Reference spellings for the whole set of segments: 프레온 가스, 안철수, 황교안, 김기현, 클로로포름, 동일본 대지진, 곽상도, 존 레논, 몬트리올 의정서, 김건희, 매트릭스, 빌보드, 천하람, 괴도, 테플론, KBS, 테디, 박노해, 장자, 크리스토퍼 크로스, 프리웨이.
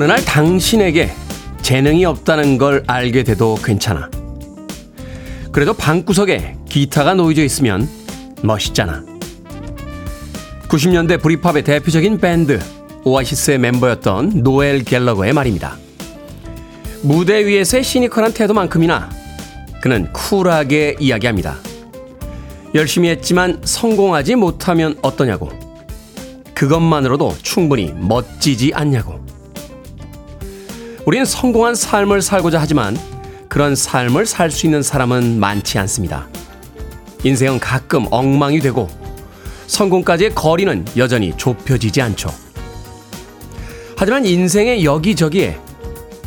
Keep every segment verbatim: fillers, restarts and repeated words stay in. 어느 날 당신에게 재능이 없다는 걸 알게 돼도 괜찮아. 그래도 방구석에 기타가 놓여져 있으면 멋있잖아. 구십 년대 브릿팝의 대표적인 밴드 오아시스의 멤버였던 노엘 갤러거의 말입니다. 무대 위에서의 시니컬한 태도만큼이나 그는 쿨하게 이야기합니다. 열심히 했지만 성공하지 못하면 어떠냐고. 그것만으로도 충분히 멋지지 않냐고. 우린 성공한 삶을 살고자 하지만 그런 삶을 살 수 있는 사람은 많지 않습니다. 인생은 가끔 엉망이 되고 성공까지의 거리는 여전히 좁혀지지 않죠. 하지만 인생의 여기저기에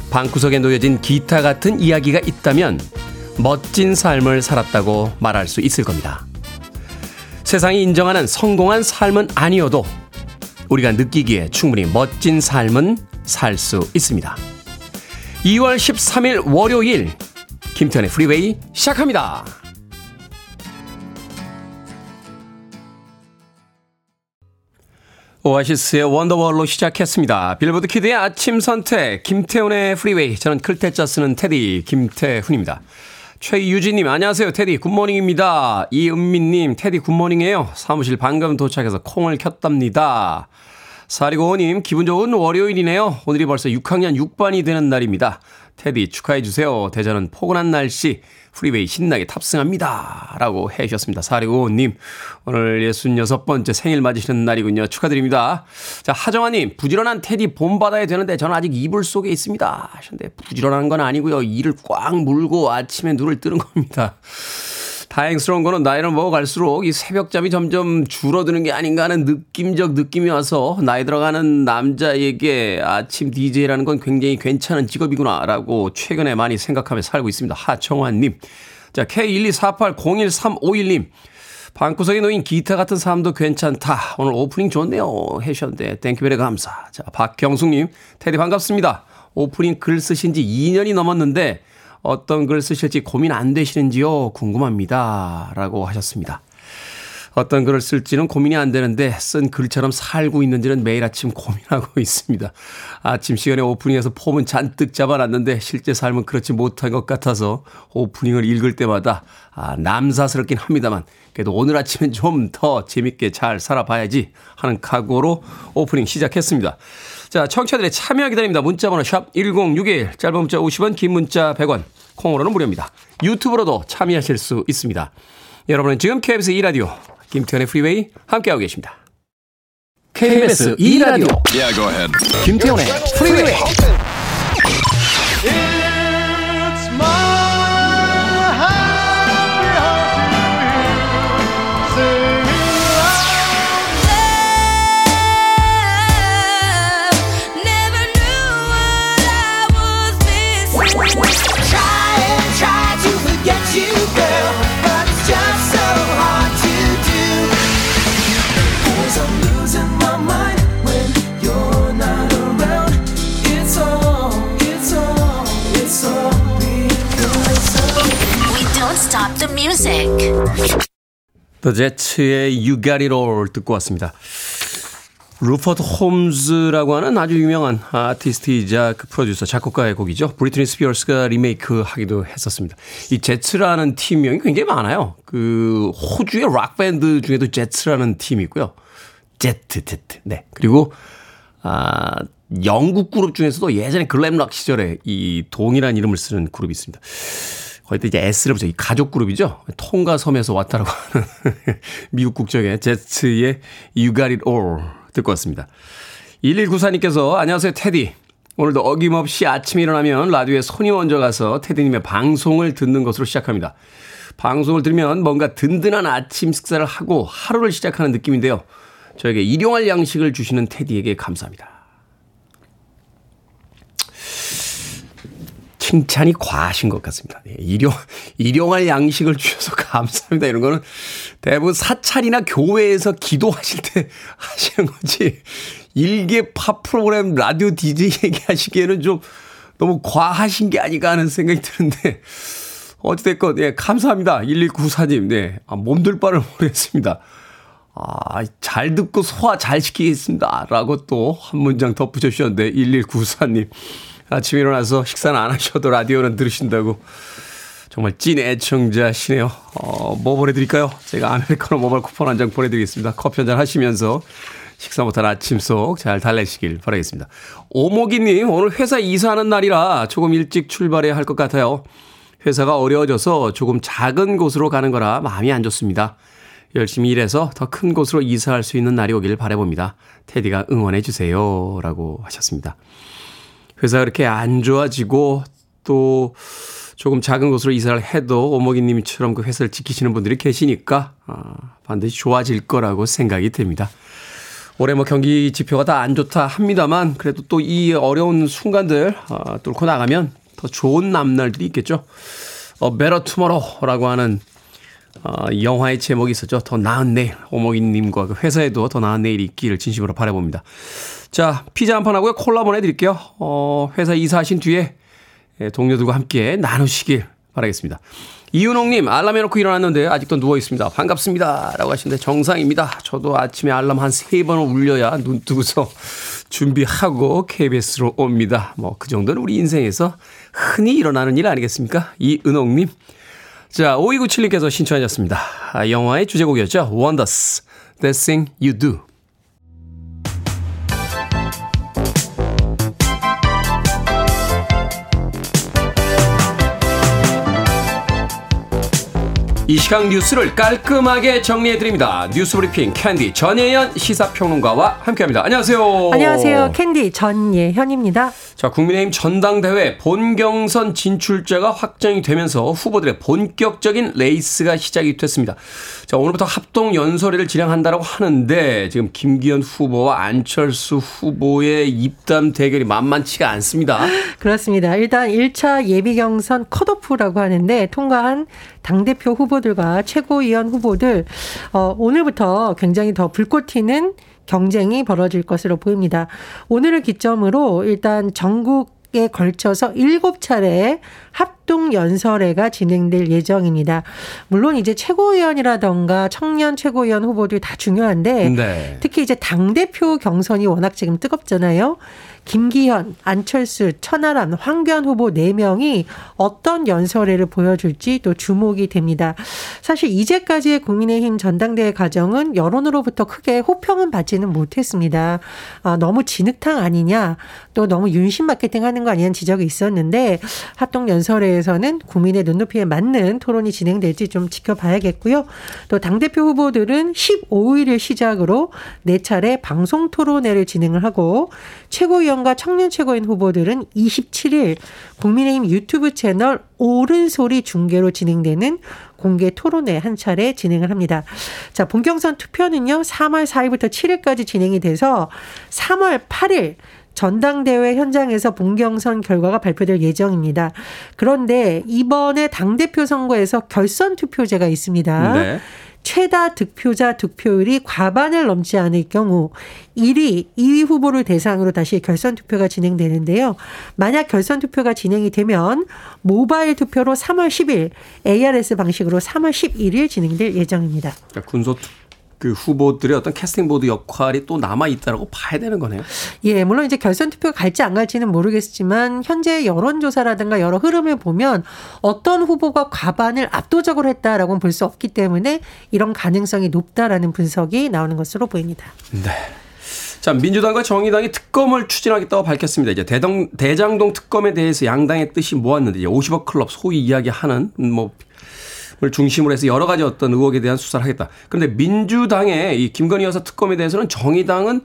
방구석에 놓여진 기타 같은 이야기가 있다면 멋진 삶을 살았다고 말할 수 있을 겁니다. 세상이 인정하는 성공한 삶은 아니어도 우리가 느끼기에 충분히 멋진 삶은 살 수 있습니다. 이월 십삼일 월요일 김태현의 프리웨이 시작합니다. 오아시스의 원더월로 시작했습니다. 빌보드 키드의 아침 선택 김태훈의 프리웨이. 저는 클테짜 쓰는 테디 김태훈입니다. 최유진님 안녕하세요. 테디 굿모닝입니다. 이은미님 테디 굿모닝이에요. 사무실 방금 도착해서 콩을 켰답니다. 사리고오님 기분 좋은 월요일이네요. 오늘이 벌써 육학년 육반이 되는 날입니다. 테디 축하해주세요. 대전은 포근한 날씨 프리웨이 신나게 탑승합니다. 라고 해주셨습니다. 사리고오님 오늘 예순여섯 번째 생일 맞으시는 날이군요. 축하드립니다. 자, 하정아님 부지런한 테디 본받아야 되는데 저는 아직 이불 속에 있습니다. 하셨는데 부지런한 건 아니고요. 이를 꽉 물고 아침에 눈을 뜨는 겁니다. 다행스러운 거는 나이를 먹어갈수록 이 새벽잠이 점점 줄어드는 게 아닌가 하는 느낌적 느낌이 와서 나이 들어가는 남자에게 아침 디제이라는 건 굉장히 괜찮은 직업이구나라고 최근에 많이 생각하며 살고 있습니다. 하청환님. 자, 케이 일이사팔공일삼오일님. 방구석에 놓인 기타 같은 사람도 괜찮다. 오늘 오프닝 좋네요. 해주셨는데 땡큐베리 감사. 자, 박경숙님. 테디 반갑습니다. 오프닝 글 쓰신 지 이 년이 넘었는데 어떤 글 쓰실지 고민 안 되시는지요? 궁금합니다. 라고 하셨습니다. 어떤 글을 쓸지는 고민이 안 되는데 쓴 글처럼 살고 있는지는 매일 아침 고민하고 있습니다. 아침 시간에 오프닝에서 폼은 잔뜩 잡아놨는데 실제 삶은 그렇지 못한 것 같아서 오프닝을 읽을 때마다 아, 남사스럽긴 합니다만 그래도 오늘 아침엔 좀 더 재밌게 잘 살아봐야지 하는 각오로 오프닝 시작했습니다. 자, 청취자들의 참여 기다립니다. 문자번호 샵 천육십일, 짧은 문자 오십 원, 긴 문자 백 원, 콩으로는 무료입니다. 유튜브로도 참여하실 수 있습니다. 여러분은 지금 케이비에스 이 라디오 김태현의 프리웨이 함께하고 계십니다. 케이비에스 이 라디오 yeah, go ahead. 김태현의 프리웨이. It's my Stop the music. The Jets의 You Got It All 듣고 왔습니다. 루퍼트 홈즈라고 하는 아주 유명한 아티스트이자 그 프로듀서, 작곡가의 곡이죠. 브리트니 스피어스가 리메이크하기도 했었습니다. 이 제츠라는 팀명이 굉장히 많아요. 그 호주의 락 밴드 중에도 제츠라는 팀이 있고요. 제트, 제트. 네. 그리고 아, 영국 그룹 중에서도 예전에 글램락 시절에 이 동일한 이름을 쓰는 그룹이 있습니다. 그때 이제 S를 붙여. 이 가족 그룹이죠. 통가 섬에서 왔다라고 하는 미국 국적의 제츠의 You Got It All 듣고 왔습니다. 일일구사님께서 안녕하세요 테디. 오늘도 어김없이 아침에 일어나면 라디오에 손이 먼저 가서 테디님의 방송을 듣는 것으로 시작합니다. 방송을 들으면 뭔가 든든한 아침 식사를 하고 하루를 시작하는 느낌인데요. 저에게 일용할 양식을 주시는 테디에게 감사합니다. 칭찬이 과하신 것 같습니다. 일용, 일용할 양식을 주셔서 감사합니다. 이런 거는 대부분 사찰이나 교회에서 기도하실 때 하시는 거지. 일개 팝 프로그램 라디오 디제이에게 하시기에는 좀 너무 과하신 게 아닌가 하는 생각이 드는데. 어찌됐건, 예, 감사합니다. 일일구사님. 네. 아, 몸둘 바를 모르겠습니다. 아, 잘 듣고 소화 잘 시키겠습니다. 라고 또 한 문장 덧붙여 주셨는데, 일일구사님. 아침에 일어나서 식사는 안 하셔도 라디오는 들으신다고. 정말 찐 애청자시네요. 어, 뭐 보내드릴까요? 제가 아메리카노 모바일 쿠폰 한 장 보내드리겠습니다. 커피 한잔 하시면서 식사 못한 아침 속 잘 달래시길 바라겠습니다. 오목이님, 오늘 회사 이사하는 날이라 조금 일찍 출발해야 할 것 같아요. 회사가 어려워져서 조금 작은 곳으로 가는 거라 마음이 안 좋습니다. 열심히 일해서 더 큰 곳으로 이사할 수 있는 날이 오길 바라봅니다. 테디가 응원해 주세요. 라고 하셨습니다. 회사가 그렇게 안 좋아지고 또 조금 작은 곳으로 이사를 해도 오목이님처럼 그 회사를 지키시는 분들이 계시니까 반드시 좋아질 거라고 생각이 듭니다. 올해 뭐 경기 지표가 다 안 좋다 합니다만 그래도 또 이 어려운 순간들 뚫고 나가면 더 좋은 남날들이 있겠죠. A Better Tomorrow라고 하는 영화의 제목이 있었죠. 더 나은 내일. 오목이님과 그 회사에도 더 나은 내일이 있기를 진심으로 바라봅니다. 자, 피자 한 판 하고요. 콜라 보내드릴게요. 어, 회사 이사하신 뒤에 동료들과 함께 나누시길 바라겠습니다. 이윤홍님, 알람 해놓고 일어났는데 아직도 누워있습니다. 반갑습니다. 라고 하시는데 정상입니다. 저도 아침에 알람 한 세 번을 울려야 눈 뜨고서 준비하고 케이비에스로 옵니다. 뭐 그 정도는 우리 인생에서 흔히 일어나는 일 아니겠습니까? 이은홍님. 자, 오이구칠님께서 신청하셨습니다. 영화의 주제곡이었죠. Wonders, That Thing You Do. 이 시각 뉴스를 깔끔하게 정리해드립니다. 뉴스브리핑 캔디 전예현 시사평론가와 함께합니다. 안녕하세요. 안녕하세요. 캔디 전예현입니다. 자, 국민의힘 전당대회 본경선 진출자가 확정이 되면서 후보들의 본격적인 레이스가 시작이 됐습니다. 자, 오늘부터 합동 연설회를 진행한다라고 하는데 지금 김기현 후보와 안철수 후보의 입담 대결이 만만치가 않습니다. 그렇습니다. 일단 일 차 예비경선 컷오프라고 하는데 통과한 당대표 후보들과 최고위원 후보들 어, 오늘부터 굉장히 더 불꽃 튀는 경쟁이 벌어질 것으로 보입니다. 오늘을 기점으로 일단 전국에 걸쳐서 일곱 차례 합동 연설회가 진행될 예정입니다. 물론 이제 최고위원이라던가 청년 최고위원 후보들 다 중요한데 네. 특히 이제 당대표 경선이 워낙 지금 뜨겁잖아요. 김기현, 안철수, 천하람, 황교안 후보 네 명이 어떤 연설회를 보여줄지 또 주목이 됩니다. 사실 이제까지의 국민의힘 전당대회 과정은 여론으로부터 크게 호평은 받지는 못했습니다. 아, 너무 진흙탕 아니냐, 또 너무 윤심 마케팅하는 거 아니냐는 지적이 있었는데 합동연설회에서는 국민의 눈높이에 맞는 토론이 진행될지 좀 지켜봐야겠고요. 또 당대표 후보들은 십오일을 시작으로 네 차례 방송토론회를 진행을 하고 최고위원 과 청년 최고위원 후보들은 이십칠일 국민의힘 유튜브 채널 오른소리 중계로 진행되는 공개 토론회 한 차례 진행을 합니다. 자, 본경선 투표는요, 삼월 사일부터 칠일까지 진행이 돼서 삼월 팔일 전당대회 현장에서 본경선 결과가 발표될 예정입니다. 그런데 이번에 당대표 선거에서 결선 투표제가 있습니다. 네. 최다 득표자 득표율이 과반을 넘지 않을 경우 일위, 이위 후보를 대상으로 다시 결선 투표가 진행되는데요. 만약 결선 투표가 진행이 되면 모바일 투표로 삼월 십일, 에이아르에스 방식으로 삼월 십일일 진행될 예정입니다. 그러니까 군소 투표. 그 후보들의 어떤 캐스팅보드 역할이 또 남아있다라고 봐야 되는 거네요. 예, 물론 이제 결선 투표가 갈지 안 갈지는 모르겠지만 현재 여론조사라든가 여러 흐름을 보면 어떤 후보가 과반을 압도적으로 했다라고는 볼 수 없기 때문에 이런 가능성이 높다라는 분석이 나오는 것으로 보입니다. 네. 자, 민주당과 정의당이 특검을 추진하겠다고 밝혔습니다. 이제 대동, 대장동 특검에 대해서 양당의 뜻이 모았는데 이제 오십억 클럽 소위 이야기하는 뭐 중심으로 해서 여러 가지 어떤 의혹에 대한 수사를 하겠다. 그런데 민주당의 이 김건희 여사 특검에 대해서는 정의당은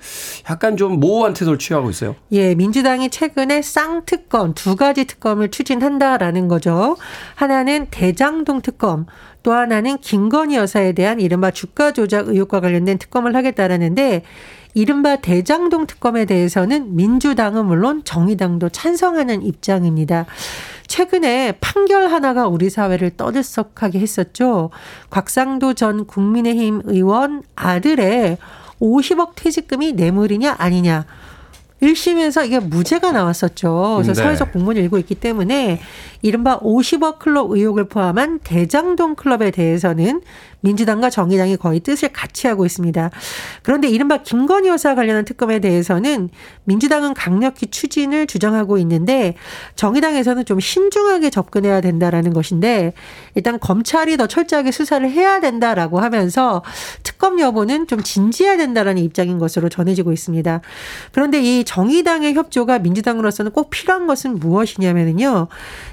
약간 좀 모호한 태도를 취하고 있어요. 예, 민주당이 최근에 쌍특검 두 가지 특검을 추진한다라는 거죠. 하나는 대장동 특검. 또 하나는 김건희 여사에 대한 이른바 주가 조작 의혹과 관련된 특검을 하겠다라는데 이른바 대장동 특검에 대해서는 민주당은 물론 정의당도 찬성하는 입장입니다. 최근에 판결 하나가 우리 사회를 떠들썩하게 했었죠. 곽상도 전 국민의힘 의원 아들의 오십억 퇴직금이 뇌물이냐 아니냐. 일 심에서 이게 무죄가 나왔었죠. 그래서 네. 사회적 공분이 일고 있기 때문에 이른바 오십억 클럽 의혹을 포함한 대장동 클럽에 대해서는 민주당과 정의당이 거의 뜻을 같이 하고 있습니다. 그런데 이른바 김건희 여사 관련한 특검에 대해서는 민주당은 강력히 추진을 주장하고 있는데 정의당에서는 좀 신중하게 접근해야 된다라는 것인데, 일단 검찰이 더 철저하게 수사를 해야 된다라고 하면서 특검 여부는 좀 진지해야 된다라는 입장인 것으로 전해지고 있습니다. 그런데 이 정의당의 협조가 민주당으로서는 꼭 필요한 것은 무엇이냐면요,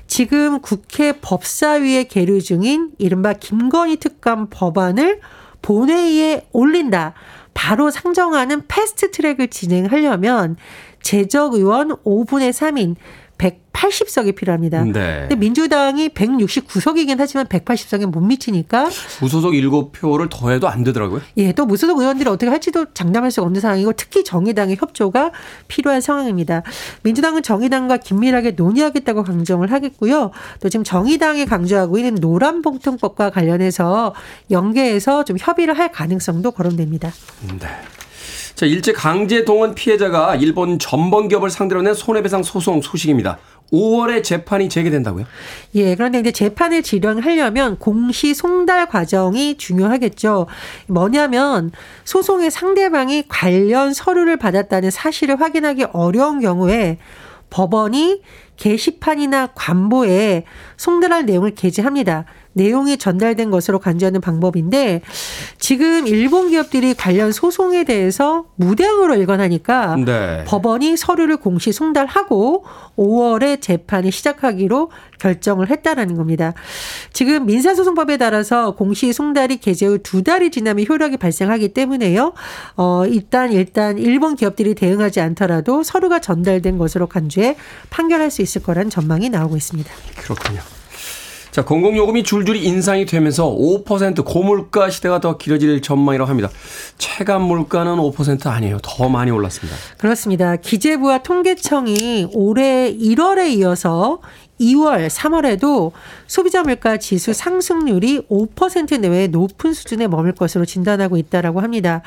지금 국회 법사위에 계류 중인 이른바 김건희 특검 법안을 본회의에 올린다, 바로 상정하는 패스트트랙을 진행하려면 재적의원 오분의 삼인 백팔십 석이 필요합니다. 네. 근데 민주당이 백육십구 석이긴 하지만 백팔십 석에 못 미치니까 무소속 일곱 표를 더해도 안 되더라고요. 예, 또 무소속 의원들이 어떻게 할지도 장담할 수가 없는 상황이고, 특히 정의당의 협조가 필요한 상황입니다. 민주당은 정의당과 긴밀하게 논의하겠다고 강정을 하겠고요. 또 지금 정의당이 강조하고 있는 노란봉통법과 관련해서 연계해서 좀 협의를 할 가능성도 거론됩니다. 네. 자, 일제강제동원 피해자가 일본 전범기업을 상대로 낸 손해배상 소송 소식입니다. 오월에 재판이 재개된다고요? 예, 그런데 이제 재판을 진행하려면 공시 송달 과정이 중요하겠죠. 뭐냐면 소송의 상대방이 관련 서류를 받았다는 사실을 확인하기 어려운 경우에 법원이 게시판이나 관보에 송달할 내용을 게재합니다. 내용이 전달된 것으로 간주하는 방법인데, 지금 일본 기업들이 관련 소송에 대해서 무대응으로 일관하니까 네. 법원이 서류를 공시 송달하고 오월에 재판이 시작하기로 결정을 했다라는 겁니다. 지금 민사소송법에 따라서 공시 송달이 게재 후 두 달이 지나면 효력이 발생하기 때문에요. 어, 일단 일단 일본 기업들이 대응하지 않더라도 서류가 전달된 것으로 간주해 판결할 수 있을 거란 전망이 나오고 있습니다. 그렇군요. 자, 공공요금이 줄줄이 인상이 되면서 오 퍼센트 고물가 시대가 더 길어질 전망이라고 합니다. 체감 물가는 오 퍼센트 아니에요. 더 많이 올랐습니다. 그렇습니다. 기재부와 통계청이 올해 일월에 이어서 이월, 삼월에도 소비자 물가 지수 상승률이 오 퍼센트 내외의 높은 수준에 머물 것으로 진단하고 있다라고 합니다.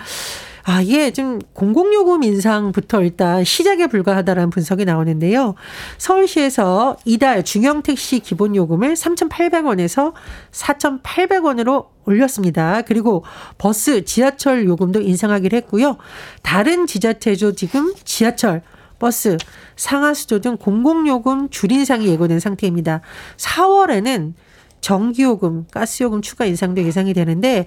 아, 예, 좀 공공요금 인상부터 일단 시작에 불과하다라는 분석이 나오는데요. 서울시에서 이달 중형택시 기본요금을 삼천팔백 원에서 사천팔백 원으로 올렸습니다. 그리고 버스, 지하철 요금도 인상하기로 했고요. 다른 지자체도 지금 지하철, 버스, 상하수도 등 공공요금 줄인상이 예고된 상태입니다. 사월에는 전기요금, 가스요금 추가 인상도 예상이 되는데,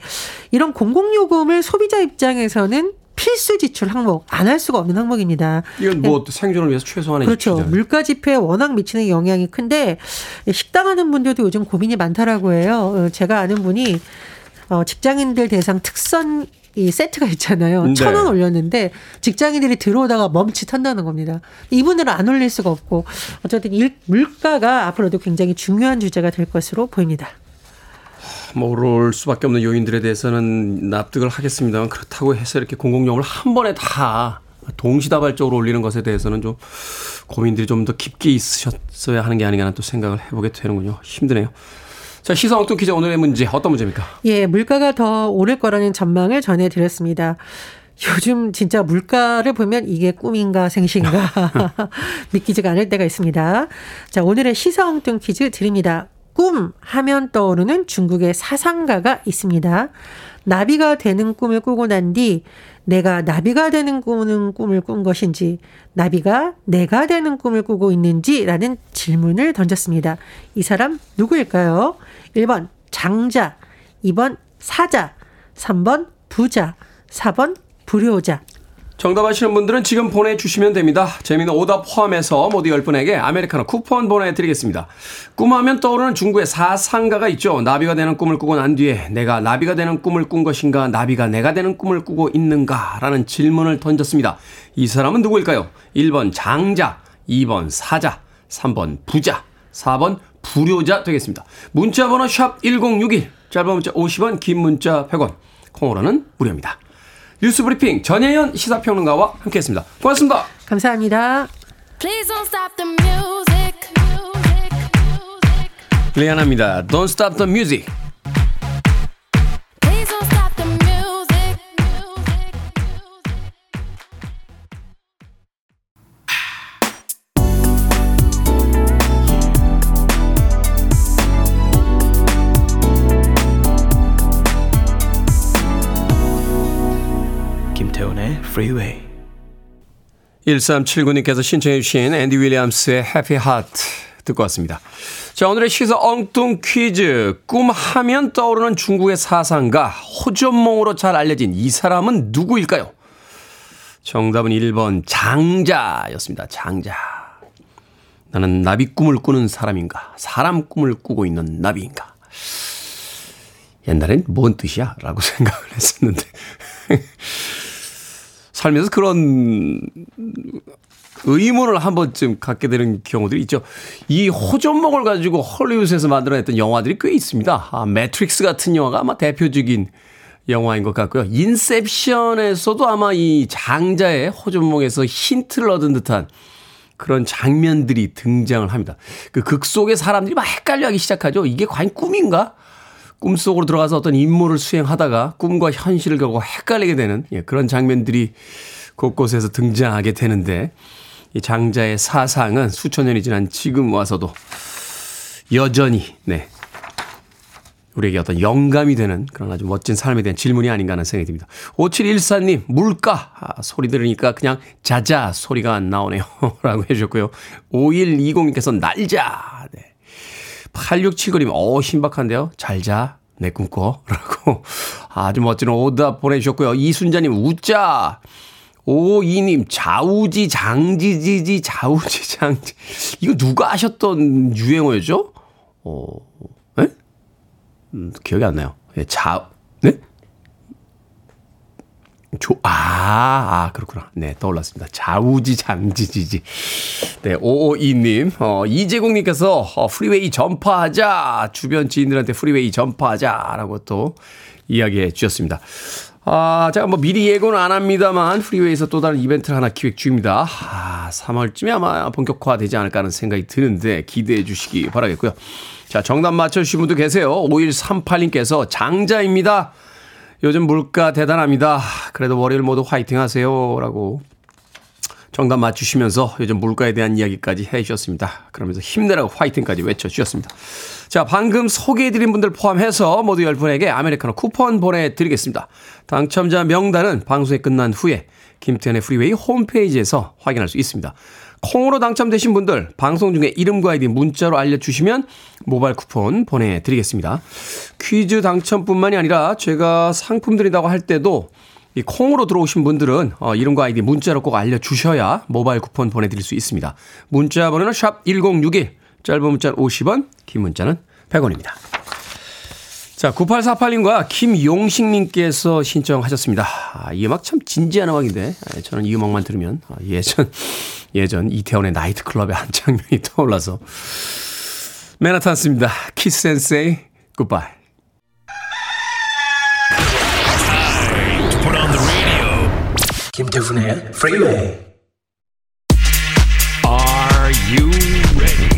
이런 공공요금을 소비자 입장에서는 필수 지출 항목, 안 할 수가 없는 항목입니다. 이건 뭐 생존을 위해서 최소한의 그렇죠. 지출이잖아요. 물가 지표에 워낙 미치는 영향이 큰데, 식당하는 분들도 요즘 고민이 많다라고 해요. 제가 아는 분이 직장인들 대상 특선 이 세트가 있잖아요. 네. 천 원 올렸는데 직장인들이 들어오다가 멈칫한다는 겁니다. 이분들은 안 올릴 수가 없고, 어쨌든 일, 물가가 앞으로도 굉장히 중요한 주제가 될 것으로 보입니다. 뭐 오를 수밖에 없는 요인들에 대해서는 납득을 하겠습니다만, 그렇다고 해서 이렇게 공공요금을 한 번에 다 동시다발적으로 올리는 것에 대해서는 좀 고민들이 좀 더 깊게 있으셨어야 하는 게 아닌가 하는 또 생각을 해보게 되는군요. 힘드네요. 자, 시사 엉뚱 퀴즈 오늘의 문제 어떤 문제입니까? 예, 물가가 더 오를 거라는 전망을 전해드렸습니다. 요즘 진짜 물가를 보면 이게 꿈인가 생신가 믿기지가 않을 때가 있습니다. 자, 오늘의 시사 엉뚱 퀴즈 드립니다. 꿈 하면 떠오르는 중국의 사상가가 있습니다. 나비가 되는 꿈을 꾸고 난 뒤 내가 나비가 되는 꿈은 꿈을 꾼 것인지, 나비가 내가 되는 꿈을 꾸고 있는지라는 질문을 던졌습니다. 이 사람 누구일까요? 일 번 장자, 이 번 사자, 삼 번 부자, 사 번 불효자. 정답 아시는 분들은 지금 보내주시면 됩니다. 재미있는 오답 포함해서 모두 열 분에게 아메리카노 쿠폰 보내드리겠습니다. 꿈하면 떠오르는 중국의 사상가가 있죠. 나비가 되는 꿈을 꾸고 난 뒤에 내가 나비가 되는 꿈을 꾼 것인가, 나비가 내가 되는 꿈을 꾸고 있는가라는 질문을 던졌습니다. 이 사람은 누구일까요? 일 번 장자, 이 번 사자, 삼 번 부자, 사 번 불효자 되겠습니다. 문자번호 샵 일공육일, 짧은 문자 오십 원, 긴 문자 백 원, 콩으로는 무료입니다. 뉴스 브리핑 전혜연 시사평론가와 함께했습니다. 고맙습니다. 감사합니다. 리아나입니다. Don't stop the music. 프리웨이. 일삼칠구 님께서 신청해 주신 앤디 윌리엄스의 해피 하트 듣고 왔습니다. 자, 오늘의 시사 엉뚱 퀴즈. 꿈하면 떠오르는 중국의 사상가, 호전몽으로 잘 알려진 이 사람은 누구일까요? 정답은 일 번 장자였습니다. 장자. 나는 나비 꿈을 꾸는 사람인가? 사람 꿈을 꾸고 있는 나비인가? 옛날엔 뭔 뜻이야? 라고 생각을 했었는데 살면서 그런 의문을 한 번쯤 갖게 되는 경우들이 있죠. 이 호전몽을 가지고 헐리우드에서 만들어냈던 영화들이 꽤 있습니다. 아, 매트릭스 같은 영화가 아마 대표적인 영화인 것 같고요. 인셉션에서도 아마 이 장자의 호전몽에서 힌트를 얻은 듯한 그런 장면들이 등장을 합니다. 그 극 속의 사람들이 막 헷갈려하기 시작하죠. 이게 과연 꿈인가? 꿈속으로 들어가서 어떤 임무를 수행하다가 꿈과 현실을 결국 헷갈리게 되는 예, 그런 장면들이 곳곳에서 등장하게 되는데 이 장자의 사상은 수천 년이 지난 지금 와서도 여전히 네, 우리에게 어떤 영감이 되는 그런 아주 멋진 삶에 대한 질문이 아닌가 하는 생각이 듭니다. 오칠일사 님 물가 아, 소리 들으니까 그냥 자자 소리가 나오네요 라고 해주셨고요. 오일이공 님께서 날자 네. 팔육칠구 님, 어, 신박한데요? 잘 자, 내 꿈꿔. 라고 아주 멋진 오답 보내주셨고요. 이순자님, 웃자. 오이님, 좌우지, 장지지지, 좌우지, 장지. 이거 누가 하셨던 유행어였죠? 어, 에? 음, 기억이 안 나요. 예, 자, 네? 조, 아, 아, 그렇구나. 네, 떠올랐습니다. 좌우지, 장지지지. 네, 오오이 님. 어, 이재국님께서 어, 프리웨이 전파하자. 주변 지인들한테 프리웨이 전파하자. 라고 또 이야기해 주셨습니다. 아, 제가 뭐 미리 예고는 안 합니다만, 프리웨이에서 또 다른 이벤트를 하나 기획 중입니다. 아, 삼월쯤에 아마 본격화되지 않을까 하는 생각이 드는데, 기대해 주시기 바라겠고요. 자, 정답 맞춰주신 분도 계세요. 오일삼팔 님께서 장자입니다. 요즘 물가 대단합니다. 그래도 월요일 모두 화이팅 하세요. 라고 정답 맞추시면서 요즘 물가에 대한 이야기까지 해주셨습니다. 그러면서 힘내라고 화이팅까지 외쳐주셨습니다. 자, 방금 소개해드린 분들 포함해서 모두 열 분에게 아메리카노 쿠폰 보내드리겠습니다. 당첨자 명단은 방송이 끝난 후에 김태현의 프리웨이 홈페이지에서 확인할 수 있습니다. 콩으로 당첨되신 분들 방송 중에 이름과 아이디 문자로 알려주시면 모바일 쿠폰 보내드리겠습니다. 퀴즈 당첨뿐만이 아니라 제가 상품 드린다고 할 때도 이 콩으로 들어오신 분들은 어, 이름과 아이디 문자로 꼭 알려주셔야 모바일 쿠폰 보내드릴 수 있습니다. 문자 번호는 샵 일공육일, 짧은 문자는 오십 원, 긴 문자는 백 원입니다. 자, 구팔사팔 님과 김용식님께서 신청하셨습니다. 아, 이 음악 참 진지한 음악인데 저는 이 음악만 들으면 예전 예전 이태원의 나이트클럽의 한 장면이 떠올라서 맨하탄스입니다. Kiss and say goodbye. Time to put on the radio. 김태훈의 Freeway. Are you ready?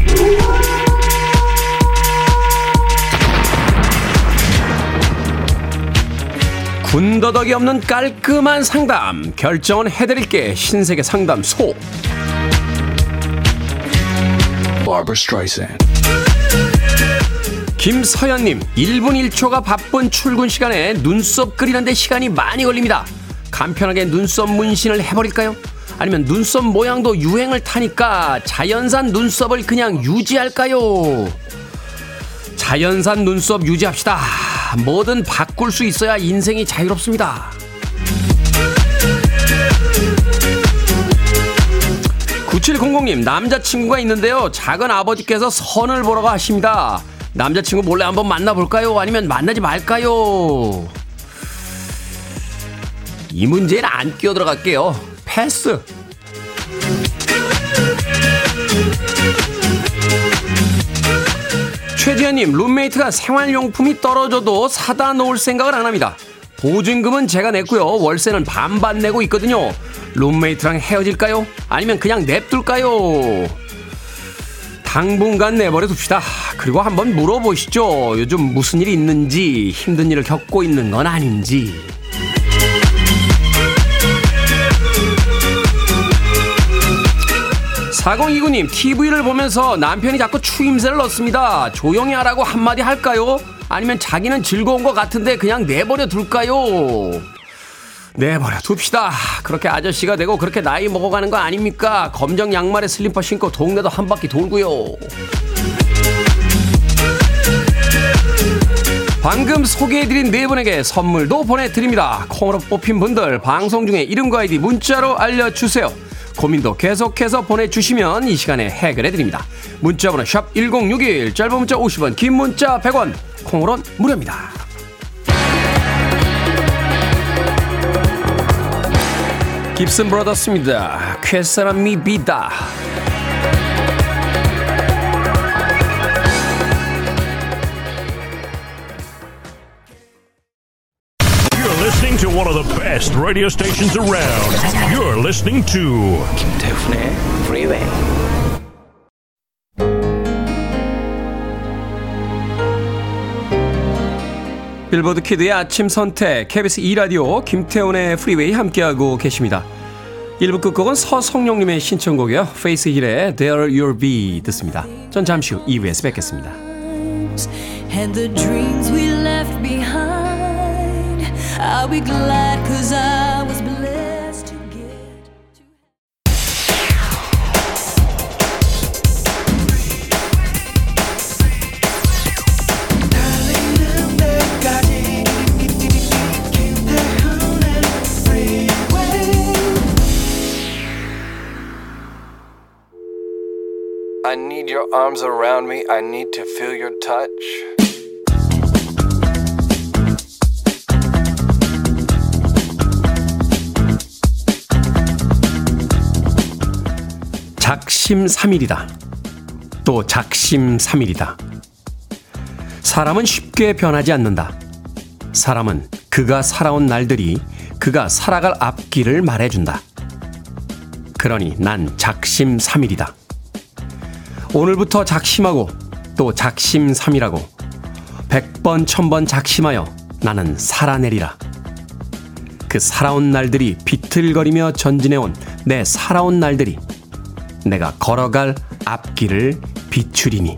군더더기 없는 깔끔한 상담, 결정은 해드릴게. 신세계 상담소. 김서연님, 일 분 일 초가 바쁜 출근 시간에 눈썹 그리는데 시간이 많이 걸립니다. 간편하게 눈썹 문신을 해버릴까요? 아니면 눈썹 모양도 유행을 타니까 자연산 눈썹을 그냥 유지할까요? 자연산 눈썹 유지합시다. 뭐든 바꿀 수 있어야 인생이 자유롭습니다. 구칠공공 님, 남자친구가 있는데요. 작은 아버지께서 선을 보라고 하십니다. 남자친구 몰래 한번 만나볼까요? 아니면 만나지 말까요? 이 문제는 안 끼어 들어갈게요. 패스. 최지현님, 룸메이트가 생활용품이 떨어져도 사다 놓을 생각을 안 합니다. 보증금은 제가 냈고요. 월세는 반반 내고 있거든요. 룸메이트랑 헤어질까요? 아니면 그냥 냅둘까요? 당분간 내버려 둡시다. 그리고 한번 물어보시죠. 요즘 무슨 일이 있는지, 힘든 일을 겪고 있는 건 아닌지. 사공이구 님, 티비를 보면서 남편이 자꾸 추임새를 넣습니다. 조용히 하라고 한마디 할까요? 아니면 자기는 즐거운 것 같은데 그냥 내버려 둘까요? 내버려 둡시다. 그렇게 아저씨가 되고 그렇게 나이 먹어가는 거 아닙니까? 검정 양말에 슬리퍼 신고 동네도 한 바퀴 돌고요. 방금 소개해드린 네 분에게 선물도 보내드립니다. 콩으로 뽑힌 분들 방송 중에 이름과 아이디 문자로 알려주세요. 고민도 계속해서 보내주시면 이 시간에 해결해드립니다. 문자번호 샵 일공육일, 짧은 문자 오십 원, 긴 문자 백 원, 콩으로는 무료입니다. 깁슨 브라더스입니다. 쾌사람이 비다. To one of the best radio stations around. You're listening to 김태훈의 Freeway. 빌보드 키드의 아침 선택 케이비에스 이 라디오 김태훈의 Freeway 함께하고 계십니다. 일 부 끝곡은 서성룡님의 신청곡이요. 페이스 힐의 There You'll Be 듣습니다. 전 잠시 후 이 부에서 뵙겠습니다. And the dreams we left behind. I'll be glad 'cause I was blessed to get to heaven. 달리는 데까지 김태훈의 Freeway. I need your arms around me. I need to feel your touch. 작심 삼일이다. 또 작심 삼일이다. 사람은 쉽게 변하지 않는다. 사람은 그가 살아온 날들이 그가 살아갈 앞길을 말해준다. 그러니 난 작심 삼일이다. 오늘부터 작심하고 또 작심 삼일하고 백번 천번 작심하여 나는 살아내리라. 그 살아온 날들이 비틀거리며 전진해온 내 살아온 날들이 내가 걸어갈 앞길을 비추리니.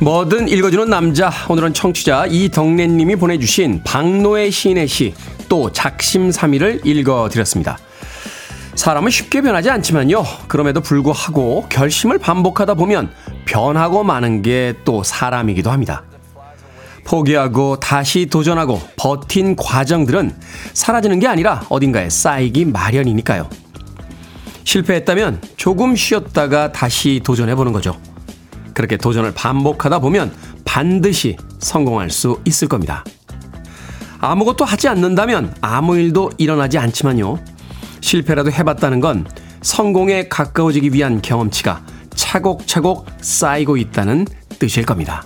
뭐든 읽어주는 남자. 오늘은 청취자 이덕래님이 보내주신 박노해 시인의 시 또 작심삼일을 읽어드렸습니다. 사람은 쉽게 변하지 않지만요. 그럼에도 불구하고 결심을 반복하다 보면 변하고 마는 게 또 사람이기도 합니다. 포기하고 다시 도전하고 버틴 과정들은 사라지는 게 아니라 어딘가에 쌓이기 마련이니까요. 실패했다면 조금 쉬었다가 다시 도전해보는 거죠. 그렇게 도전을 반복하다 보면 반드시 성공할 수 있을 겁니다. 아무것도 하지 않는다면 아무 일도 일어나지 않지만요. 실패라도 해봤다는 건 성공에 가까워지기 위한 경험치가 차곡차곡 쌓이고 있다는 뜻일 겁니다.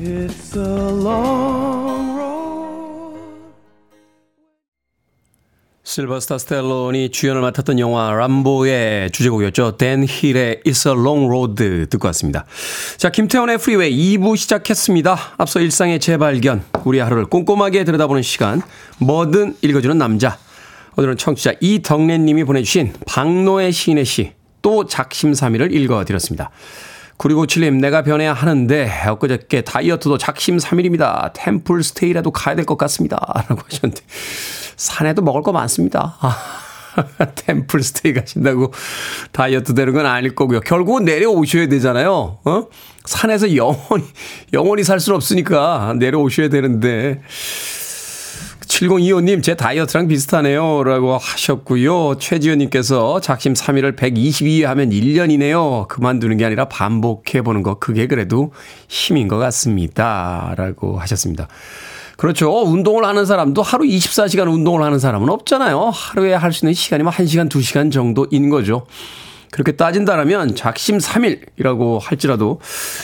It's a long road. 실버스타 스텔론이 주연을 맡았던 영화 람보의 주제곡이었죠. 댄 힐의 It's a long road 듣고 왔습니다. 자, 김태원의 프리웨이 이 부 시작했습니다. 앞서 일상의 재발견, 우리 하루를 꼼꼼하게 들여다보는 시간, 뭐든 읽어주는 남자. 오늘은 청취자 이덕래님이 보내주신 박노해 시인의 시 또 작심삼일을 읽어드렸습니다. 구리고칠님, 내가 변해야 하는데 엊그저께 다이어트도 작심삼일입니다. 템플스테이라도 가야 될 것 같습니다. 라고 하셨는데 산에도 먹을 거 많습니다. 아, 템플스테이 가신다고 다이어트 되는 건 아닐 거고요. 결국은 내려오셔야 되잖아요. 어? 산에서 영원히 영원히 살 수는 없으니까 내려오셔야 되는데. 칠공이오 님, 제 다이어트랑 비슷하네요. 라고 하셨고요. 최지현님께서 작심 삼 일을 백이십이 회 하면 일 년이네요. 그만두는 게 아니라 반복해보는 거, 그게 그래도 힘인 것 같습니다. 라고 하셨습니다. 그렇죠. 운동을 하는 사람도 하루 이십사 시간 운동을 하는 사람은 없잖아요. 하루에 할 수 있는 시간이 한 시간, 두 시간 정도인 거죠. 그렇게 따진다라면 작심 삼 일이라고 할지라도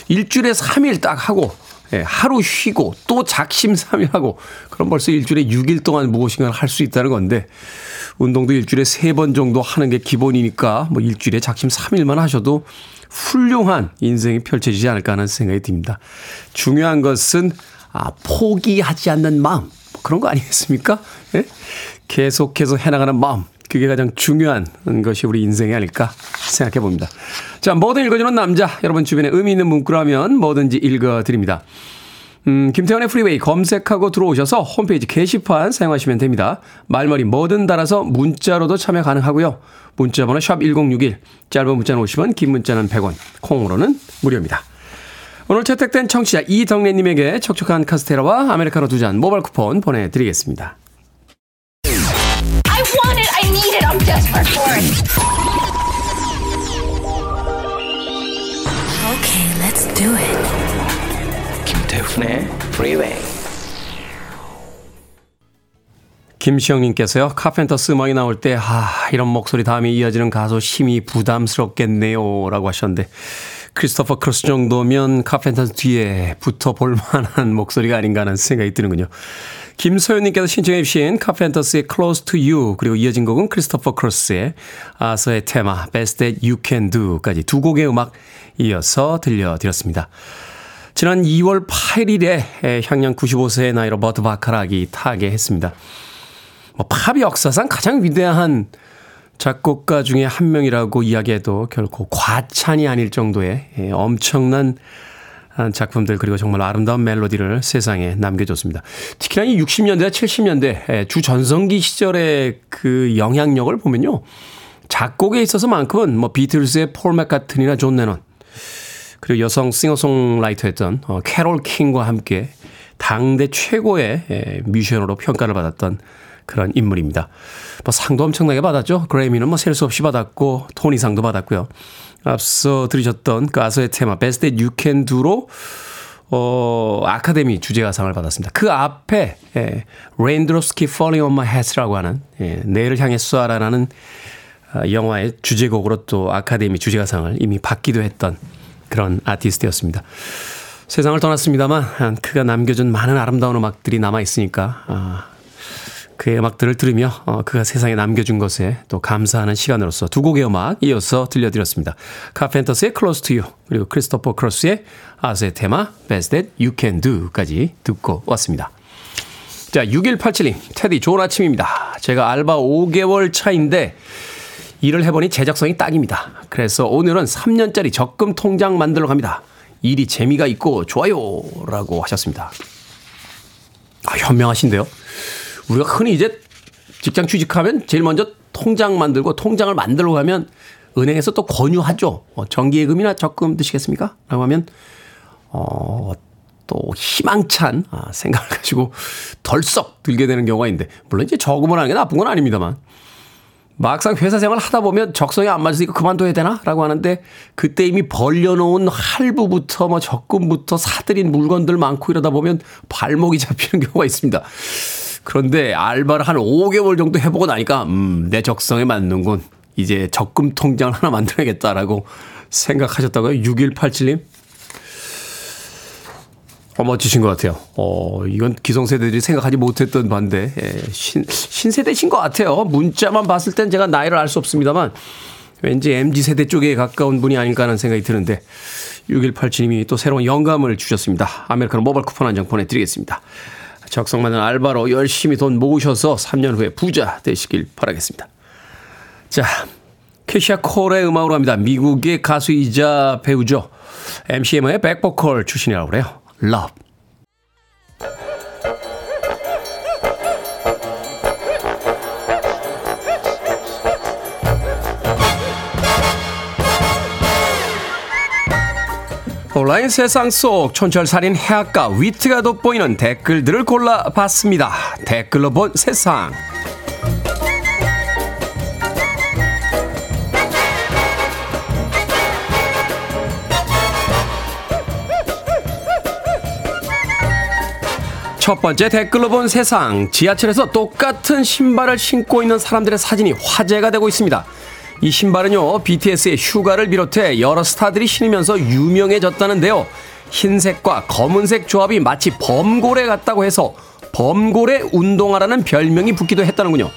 일주일에 삼 일 딱 하고 예, 하루 쉬고 또 작심 삼 일하고 그럼 벌써 일주일에 육 일 동안 무엇인가를 할 수 있다는 건데 운동도 일주일에 세 번 정도 하는 게 기본이니까 뭐 일주일에 작심 삼 일만 하셔도 훌륭한 인생이 펼쳐지지 않을까 하는 생각이 듭니다. 중요한 것은 아, 포기하지 않는 마음, 뭐 그런 거 아니겠습니까? 예? 계속해서 해나가는 마음, 그게 가장 중요한 것이 우리 인생이 아닐까 생각해 봅니다. 자, 뭐든 읽어주는 남자. 여러분 주변에 의미 있는 문구라면 뭐든지 읽어드립니다. 음, 김태현의 프리웨이 검색하고 들어오셔서 홈페이지 게시판 사용하시면 됩니다. 말머리 뭐든 달아서 문자로도 참여 가능하고요. 문자번호 샵 천육십일, 짧은 문자는 오십 원, 긴 문자는 백 원, 콩으로는 무료입니다. 오늘 채택된 청취자 이덕래님에게 촉촉한 카스테라와 아메리카노 두 잔 모바일 쿠폰 보내드리겠습니다. I want it, I need it, I'm desperate for it. Okay, let's do it. 김태훈의 프리웨이. 김시영님께서요, 카펜터스 음악이 나올 때 아, 이런 목소리 다음이 이어지는 가수 심히 부담스럽겠네요 라고 하셨는데, 크리스토퍼 크로스 정도면 카펜터스 뒤에 붙어 볼 만한 목소리가 아닌가 하는 생각이 드는군요. 김소연님께서 신청해 주신 카펜터스의 Close to You, 그리고 이어진 곡은 크리스토퍼 크로스의 아서의 테마 Best That You Can Do까지 두 곡의 음악 이어서 들려드렸습니다. 지난 이월 팔일에 향년 구십오세의 나이로 버트 바카락이 타계했습니다. 뭐 팝 역사상 가장 위대한 작곡가 중에 한 명이라고 이야기해도 결코 과찬이 아닐 정도의 엄청난 작품들, 그리고 정말 아름다운 멜로디를 세상에 남겨줬습니다. 특히나 이 육십년대, 칠십년대 주 전성기 시절의 그 영향력을 보면요, 작곡에 있어서만큼은 뭐 비틀스의 폴 맥카트니나 존 레논, 그리고 여성 싱어송라이터였던 캐롤 킹과 함께 당대 최고의 뮤지션으로 평가를 받았던 그런 인물입니다. 뭐 상도 엄청나게 받았죠. 그래미는 뭐 셀 수 없이 받았고, 토니상도 받았고요. 앞서 들으셨던 그 아서의 테마 Best That You Can Do로 어, 아카데미 주제가상을 받았습니다. 그 앞에 예, Raindrops Keep Falling on My Head라고 하는 예, 내일을 향해 쏴라라는 어, 영화의 주제곡으로 또 아카데미 주제가상을 이미 받기도 했던 그런 아티스트였습니다. 세상을 떠났습니다만 그가 남겨준 많은 아름다운 음악들이 남아있으니까 아, 그의 음악들을 들으며 그가 세상에 남겨준 것에 또 감사하는 시간으로서 두 곡의 음악 이어서 들려드렸습니다. 카펜터스의 Close to You, 그리고 크리스토퍼 크로스의 아서의 테마 Best That You Can Do까지 듣고 왔습니다. 자, 육일팔칠님 테디 좋은 아침입니다. 제가 알바 오개월 차인데 일을 해보니 제작성이 딱입니다. 그래서 오늘은 삼년짜리 적금 통장 만들러 갑니다. 일이 재미가 있고 좋아요 라고 하셨습니다. 아, 현명하신데요. 우리가 흔히 이제 직장 취직하면 제일 먼저 통장 만들고, 통장을 만들고 가면 은행에서 또 권유하죠. 어, 정기예금이나 적금 드시겠습니까? 라고 하면 어, 또 희망찬 아, 생각을 가지고 덜썩 들게 되는 경우가 있는데, 물론 이제 저금을 하는 게 나쁜 건 아닙니다만, 막상 회사 생활 하다 보면 적성이 안 맞으니까 그만둬야 되나? 라고 하는데, 그때 이미 벌려놓은 할부부터 뭐 적금부터 사들인 물건들 많고 이러다 보면 발목이 잡히는 경우가 있습니다. 그런데 알바를 한 오개월 정도 해보고 나니까 음, 내 적성에 맞는군. 이제 적금 통장을 하나 만들어야겠다라고 생각하셨다고요? 육일팔칠님? 어, 멋지신 것 같아요. 어, 이건 기성세대들이 생각하지 못했던 반대. 예, 신, 신세대신 것 같아요. 문자만 봤을 땐 제가 나이를 알 수 없습니다만 왠지 엠지세대 쪽에 가까운 분이 아닐까 하는 생각이 드는데, 육일팔칠님이 또 새로운 영감을 주셨습니다. 아메리카노 모바일 쿠폰 한 장 보내드리겠습니다. 적성 맞는 알바로 열심히 돈 모으셔서 삼 년 후에 부자 되시길 바라겠습니다. 자, 캐시아 콜의 음악으로 합니다. 미국의 가수이자 배우죠. 엠씨엠의 백보컬 출신이라고 그래요. Love. 온라인 세상 속 촌철살인 해학과 위트가 돋보이는 댓글들을 골라봤습니다. 댓글로 본 세상. 첫 번째 댓글로 본 세상. 지하철에서 똑같은 신발을 신고 있는 사람들의 사진이 화제가 되고 있습니다. 이 신발은요, 비티에스의 슈가를 비롯해 여러 스타들이 신으면서 유명해졌다는데요. 흰색과 검은색 조합이 마치 범고래 같다고 해서 범고래 운동화라는 별명이 붙기도 했다는군요.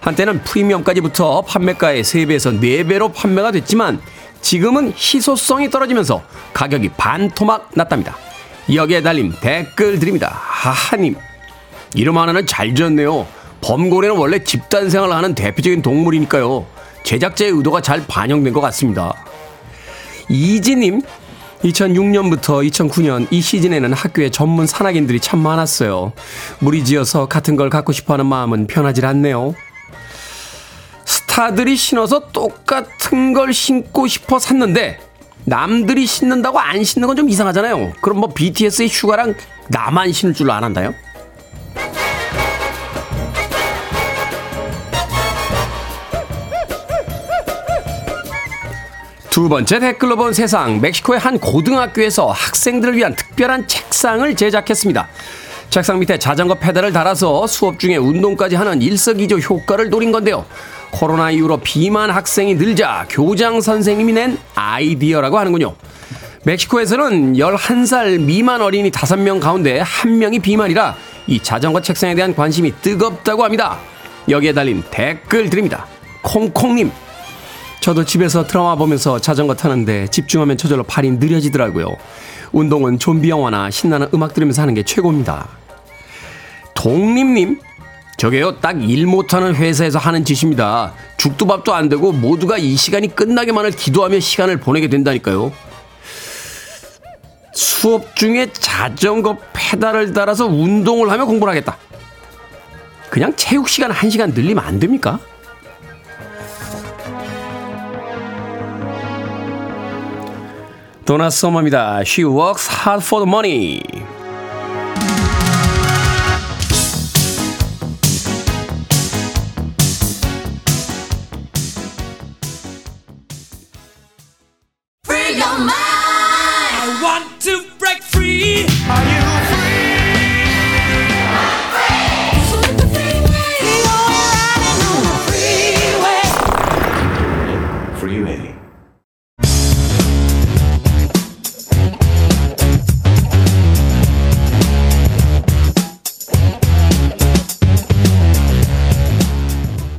한때는 프리미엄까지부터 판매가의 세 배에서 네 배로 판매가 됐지만 지금은 희소성이 떨어지면서 가격이 반토막 났답니다. 여기에 달린 댓글 드립니다. 하하님, 이름 하나는 잘 지었네요. 범고래는 원래 집단생활을 하는 대표적인 동물이니까요. 제작자의 의도가 잘 반영된 것 같습니다. 이지님, 이천육년부터 이천구년 이 시즌에는 학교에 전문 산악인들이 참 많았어요. 무리지어서 같은 걸 갖고 싶어하는 마음은 편하질 않네요. 스타들이 신어서 똑같은 걸 신고 싶어 샀는데 남들이 신는다고 안 신는 건 좀 이상하잖아요. 그럼 뭐 비티에스의 슈가랑 나만 신을 줄 안 한다요? 두 번째 댓글로 본 세상. 멕시코의 한 고등학교에서 학생들을 위한 특별한 책상을 제작했습니다. 책상 밑에 자전거 페달을 달아서 수업 중에 운동까지 하는 일석이조 효과를 노린 건데요. 코로나 이후로 비만 학생이 늘자 교장 선생님이 낸 아이디어라고 하는군요. 멕시코에서는 열한 살 미만 어린이 다섯 명 가운데 한 명이 비만이라 이 자전거 책상에 대한 관심이 뜨겁다고 합니다. 여기에 달린 댓글 드립니다. 콩콩님, 저도 집에서 드라마 보면서 자전거 타는데 집중하면 저절로 팔이 느려지더라고요. 운동은 좀비 영화나 신나는 음악 들으면서 하는 게 최고입니다. 독립님, 저게요 딱 일 못하는 회사에서 하는 짓입니다. 죽도 밥도 안 되고 모두가 이 시간이 끝나기만을 기도하며 시간을 보내게 된다니까요. 수업 중에 자전거 페달을 달아서 운동을 하며 공부를 하겠다. 그냥 체육 시간 한 시간 늘리면 안 됩니까? 도나 소머입니다. She works hard for the money.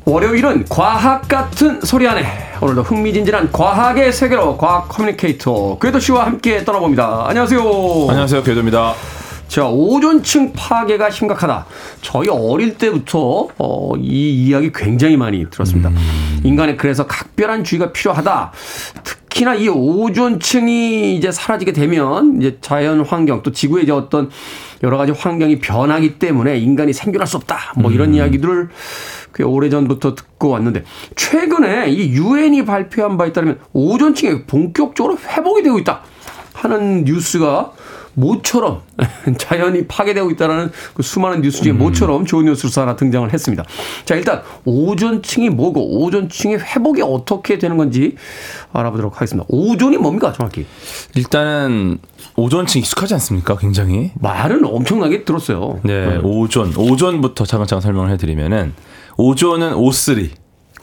월요일은 과학 같은 소리 안에 오늘도 흥미진진한 과학의 세계로 과학 커뮤니케이터 괴도 씨와 함께 떠나봅니다. 안녕하세요. 안녕하세요. 괴도입니다. 자, 오존층 파괴가 심각하다. 저희 어릴 때부터 어, 이 이야기 굉장히 많이 들었습니다. 음. 인간의 그래서 각별한 주의가 필요하다. 특히나 이 오존층이 이제 사라지게 되면 이제 자연 환경 또 지구의 이제 어떤 여러 가지 환경이 변하기 때문에 인간이 생존할 수 없다. 뭐 이런 음. 이야기들을 꽤 오래전부터 듣고 왔는데 최근에 이 유엔이 발표한 바에 따르면 오존층이 본격적으로 회복이 되고 있다 하는 뉴스가 모처럼 자연이 파괴되고 있다는 그 수많은 뉴스 중에 모처럼 좋은 뉴스로서 하나 등장을 했습니다. 자, 일단 오존층이 뭐고 오존층의 회복이 어떻게 되는 건지 알아보도록 하겠습니다. 오존이 뭡니까 정확히? 일단은 오존층 익숙하지 않습니까? 굉장히. 말은 엄청나게 들었어요. 네, 오존. 오존부터 차근차근 설명을 해드리면은 오존은 오쓰리.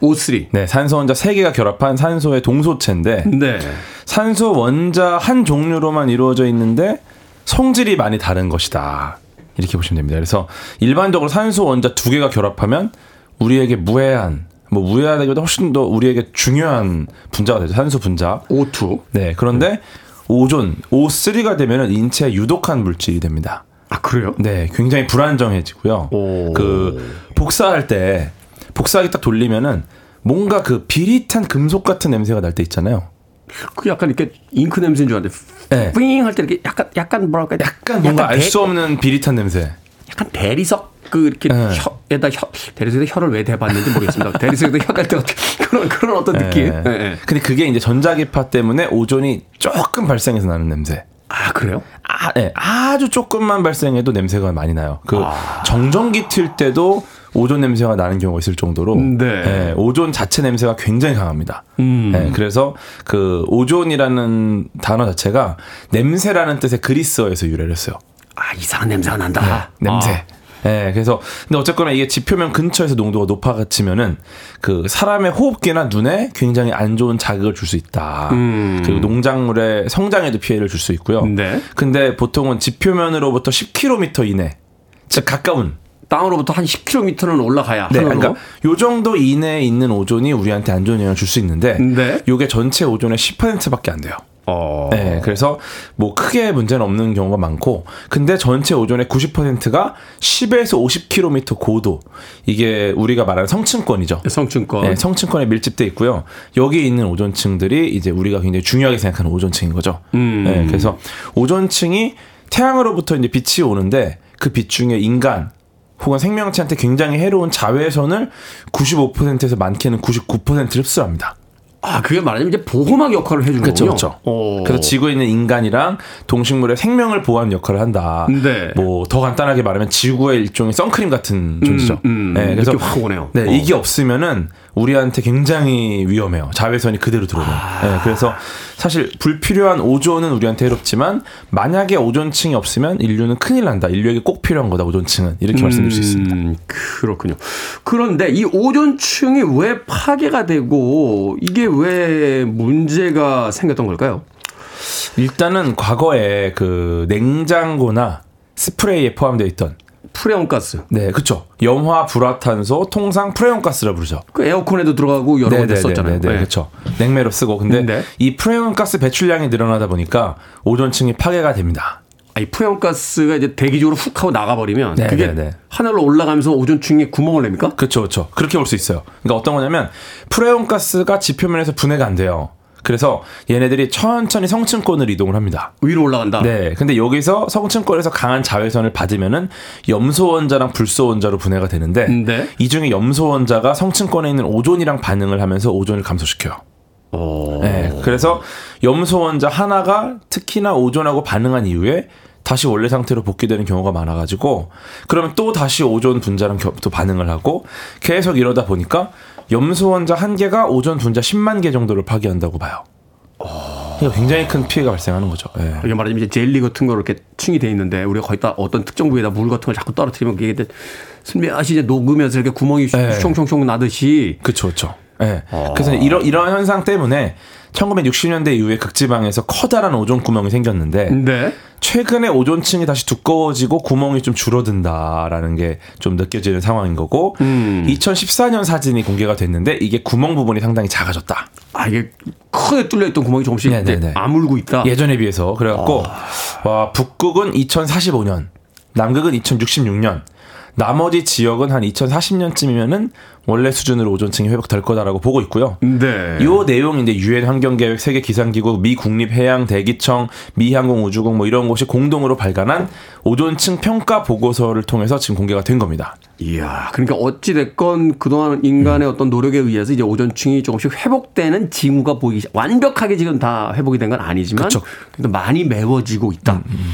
오쓰리. 네, 산소 원자 세 개가 결합한 산소의 동소체인데 네. 산소 원자 한 종류로만 이루어져 있는데 성질이 많이 다른 것이다. 이렇게 보시면 됩니다. 그래서 일반적으로 산소 원자 두 개가 결합하면 우리에게 무해한 뭐 무해하다기보다 훨씬 더 우리에게 중요한 분자가 되죠. 산소 분자. 오투. 네, 그런데 오존, 오쓰리가 되면은 인체에 유독한 물질이 됩니다. 아, 그래요? 네, 굉장히 불안정해지고요. 오. 그 복사할 때 복사기 딱 돌리면은 뭔가 그 비릿한 금속 같은 냄새가 날 때 있잖아요. 그 약간 이렇게 잉크 냄새인 줄 알았는데 네. 삥 할 때 이렇게 약간 약간 뭐랄까 약간 뭔가 알 수 없는 비릿한 냄새. 약간 대리석 그 이렇게 네. 혀에다 혀 대리석에 혀를 왜 대봤는지 모르겠습니다. 대리석에도 혀 갈 때 그런 그런 어떤 네. 느낌. 네. 네. 근데 그게 이제 전자기파 때문에 오존이 조금 발생해서 나는 냄새. 아, 그래요? 아, 네. 아주 조금만 발생해도 냄새가 많이 나요. 그 아. 정전기 틀 때도 오존 냄새가 나는 경우가 있을 정도로 네. 네, 오존 자체 냄새가 굉장히 강합니다. 음. 네, 그래서 그 오존이라는 단어 자체가 냄새라는 뜻의 그리스어에서 유래를 했어요. 아, 이상한 냄새가 난다. 네, 냄새. 아. 네, 그래서 근데 어쨌거나 이게 지표면 근처에서 농도가 높아지면은 그 사람의 호흡기나 눈에 굉장히 안 좋은 자극을 줄 수 있다. 음. 그리고 농작물의 성장에도 피해를 줄 수 있고요. 네. 근데 보통은 지표면으로부터 십 킬로미터 이내, 즉 가까운 땅으로부터 한 십 킬로미터는 올라가야. 네, 그러니까 요 정도 이내에 있는 오존이 우리한테 안 좋은 영향을 줄 수 있는데, 네. 요게 전체 오존의 십 퍼센트밖에 안 돼요. 어... 네, 그래서 뭐 크게 문제는 없는 경우가 많고, 근데 전체 오존의 구십 퍼센트가 십에서 오십 킬로미터 고도, 이게 우리가 말하는 성층권이죠. 성층권. 네, 성층권에 밀집돼 있고요. 여기 있는 오존층들이 이제 우리가 굉장히 중요하게 생각하는 오존층인 거죠. 음. 네, 그래서 오존층이 태양으로부터 이제 빛이 오는데 그 빛 중에 인간 혹은 생명체한테 굉장히 해로운 자외선을 구십오 퍼센트에서 많게는 구십구 퍼센트를 흡수합니다. 아, 그게 말하자면 이제 보호막 역할을 해주는 거죠. 그렇죠. 그래서 지구에 있는 인간이랑 동식물의 생명을 보호하는 역할을 한다. 네. 뭐 더 간단하게 말하면 지구의 일종의 선크림 같은 존재죠. 음, 음, 네, 그래서 확 오네요. 네, 어. 이게 없으면은 우리한테 굉장히 위험해요. 자외선이 그대로 들어오면. 아... 네, 그래서 사실 불필요한 오존은 우리한테 해롭지만 만약에 오존층이 없으면 인류는 큰일 난다. 인류에게 꼭 필요한 거다. 오존층은. 이렇게 음... 말씀드릴 수 있습니다. 그렇군요. 그런데 이 오존층이 왜 파괴가 되고 이게 왜 문제가 생겼던 걸까요? 일단은 과거에 그 냉장고나 스프레이에 포함되어 있던 프레온 가스. 네, 그렇죠. 염화 불화탄소, 통상 프레온 가스라 부르죠. 그 에어컨에도 들어가고 여러 군데 썼잖아요. 네네, 네, 그렇죠. 냉매로 쓰고. 근데 네. 이 프레온 가스 배출량이 늘어나다 보니까 오존층이 파괴가 됩니다. 아, 이 프레온 가스가 이제 대기적으로 훅 하고 나가버리면 네네, 그게 네네. 하늘로 올라가면서 오존층에 구멍을 냅니까? 그렇죠, 그렇죠. 그렇게 볼 수 있어요. 그러니까 어떤 거냐면 프레온 가스가 지표면에서 분해가 안 돼요. 그래서 얘네들이 천천히 성층권으로 이동을 합니다. 위로 올라간다. 네. 근데 여기서 성층권에서 강한 자외선을 받으면은 염소 원자랑 불소 원자로 분해가 되는데 네. 이 중에 염소 원자가 성층권에 있는 오존이랑 반응을 하면서 오존을 감소시켜요. 오. 네. 그래서 염소 원자 하나가 특히나 오존하고 반응한 이후에 다시 원래 상태로 복귀되는 경우가 많아가지고 그러면 또 다시 오존 분자랑 또 반응을 하고 계속 이러다 보니까. 염소 원자 한 개가 오존 분자 십만 개 정도를 파괴한다고 봐요. 그러니까 굉장히 큰 피해가 발생하는 거죠. 네. 이게 말하자면 이제 젤리 같은 거 이렇게 층이 돼 있는데 우리가 거의 다 어떤 특정 부위에다 물 같은 걸 자꾸 떨어뜨리면 이게 슬며시 이제 녹으면서 이렇게 구멍이 네. 숑숑숑 나듯이. 그렇죠, 그렇죠. 네. 아. 그래서 이런 이런 현상 때문에 천구백육십 년대 이후에 극지방에서 커다란 오존 구멍이 생겼는데 네. 최근에 오존층이 다시 두꺼워지고 구멍이 좀 줄어든다라는 게 좀 느껴지는 상황인 거고 음. 이천십사 년 사진이 공개가 됐는데 이게 구멍 부분이 상당히 작아졌다. 아, 이게 크게 뚫려있던 구멍이 조금씩 아물고 있다. 예전에 비해서. 그래갖고 아. 와, 북극은 이천사십오 년, 남극은 이천육십육 년, 나머지 지역은 한 이천사십 년쯤이면은 원래 수준으로 오존층이 회복될 거다라고 보고 있고요. 네. 이 내용이 이제 유엔 환경계획, 세계 기상기구, 미 국립해양대기청, 미 항공우주국 뭐 이런 곳이 공동으로 발간한 오존층 평가 보고서를 통해서 지금 공개가 된 겁니다. 이야, 그러니까 어찌 됐건 그동안 인간의 음. 어떤 노력에 의해서 이제 오존층이 조금씩 회복되는 징후가 보이기 시작. 완벽하게 지금 다 회복이 된 건 아니지만 그쵸. 그래도 많이 메워지고 있다. 음, 음.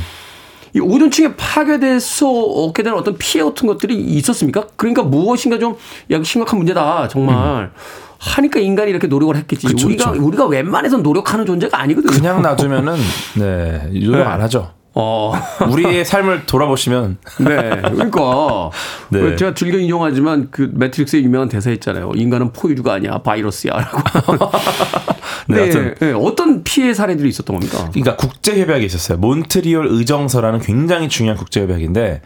이 오존층이 파괴돼서 얻게 되는 어떤 피해 같은 것들이 있었습니까? 그러니까 무엇인가 좀 야, 심각한 문제다 정말 음. 하니까 인간이 이렇게 노력을 했겠지. 그쵸, 우리가 그쵸. 우리가 웬만해서 노력하는 존재가 아니거든요. 그냥 놔두면은 네 노력 네. 안 하죠. 어. 우리의 삶을 돌아보시면 네 그러니까 네. 제가 즐겨 인용하지만 그 매트릭스의 유명한 대사 있잖아요. 인간은 포유류가 아니야 바이러스야라고. 네, 네, 네, 어떤 피해 사례들이 있었던 겁니까? 그러니까 국제 협약이 있었어요. 몬트리올 의정서라는 굉장히 중요한 국제 협약인데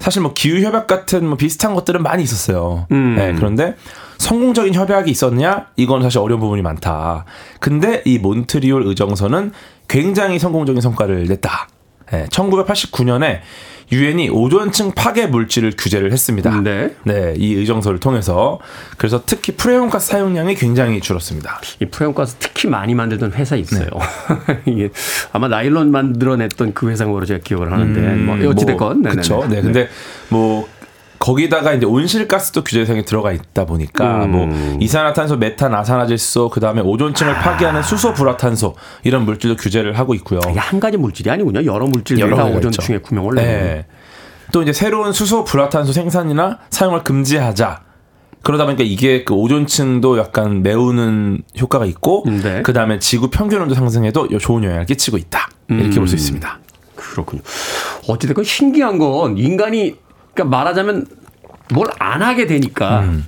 사실 뭐 기후 협약 같은 뭐 비슷한 것들은 많이 있었어요. 음. 네, 그런데 성공적인 협약이 있었냐? 이건 사실 어려운 부분이 많다. 근데 이 몬트리올 의정서는 굉장히 성공적인 성과를 냈다. 네, 천구백팔십구 년에 유엔이 오존층 파괴 물질을 규제를 했습니다. 네. 네, 이 의정서를 통해서. 그래서 특히 프레온 가스 사용량이 굉장히 줄었습니다. 이 프레온 가스 특히 많이 만들던 회사 있어요. 네. 이게 아마 나일론 만들어냈던 그 회사인 걸로 제가 기억을 하는데 음, 뭐 어찌됐건. 뭐, 그렇죠. 네, 근데 뭐 거기다가 이제 온실가스도 규제상에 들어가 있다 보니까 음. 뭐 이산화탄소, 메탄, 아산화질소, 그 다음에 오존층을 아. 파괴하는 수소, 불화탄소 이런 물질도 규제를 하고 있고요. 이게 한 가지 물질이 아니군요. 여러 물질들이 다 오존층에 구멍을 내요. 네. 또 이제 새로운 수소, 불화탄소 생산이나 사용을 금지하자. 그러다 보니까 이게 그 오존층도 약간 메우는 효과가 있고, 네. 그 다음에 지구 평균 온도 상승에도 좋은 영향을 끼치고 있다. 이렇게 음. 볼 수 있습니다. 그렇군요. 어찌됐건 신기한 건 인간이 그러니까 말하자면 뭘 안 하게 되니까 음.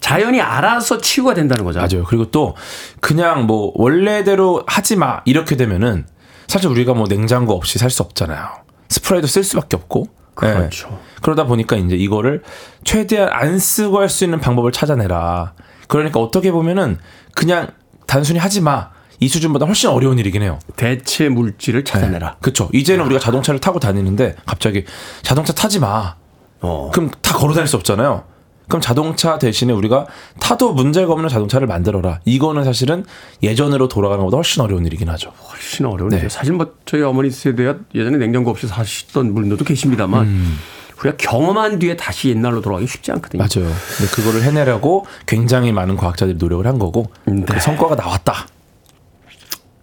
자연이 알아서 치유가 된다는 거죠. 맞아요. 그리고 또 그냥 뭐 원래대로 하지 마 이렇게 되면은 사실 우리가 뭐 냉장고 없이 살 수 없잖아요. 스프레이도 쓸 수밖에 없고. 그렇죠. 네. 그러다 보니까 이제 이거를 최대한 안 쓰고 할 수 있는 방법을 찾아내라. 그러니까 어떻게 보면은 그냥 단순히 하지 마. 이 수준보다 훨씬 어려운 일이긴 해요. 대체 물질을 찾아내라. 네. 그렇죠. 이제는 아. 우리가 자동차를 타고 다니는데 갑자기 자동차 타지 마. 어. 그럼 다 걸어 다닐 수 없잖아요. 그럼 자동차 대신에 우리가 타도 문제가 없는 자동차를 만들어라. 이거는 사실은 예전으로 돌아가는 것보다 훨씬 어려운 일이긴 하죠. 훨씬 어려운 일이죠. 네. 사실 뭐 저희 어머니 세대가 예전에 냉장고 없이 사시던 분들도 계십니다만 음. 우리가 경험한 뒤에 다시 옛날로 돌아가기 쉽지 않거든요. 맞아요. 근데 그거를 해내려고 굉장히 많은 과학자들이 노력을 한 거고 네. 그 성과가 나왔다.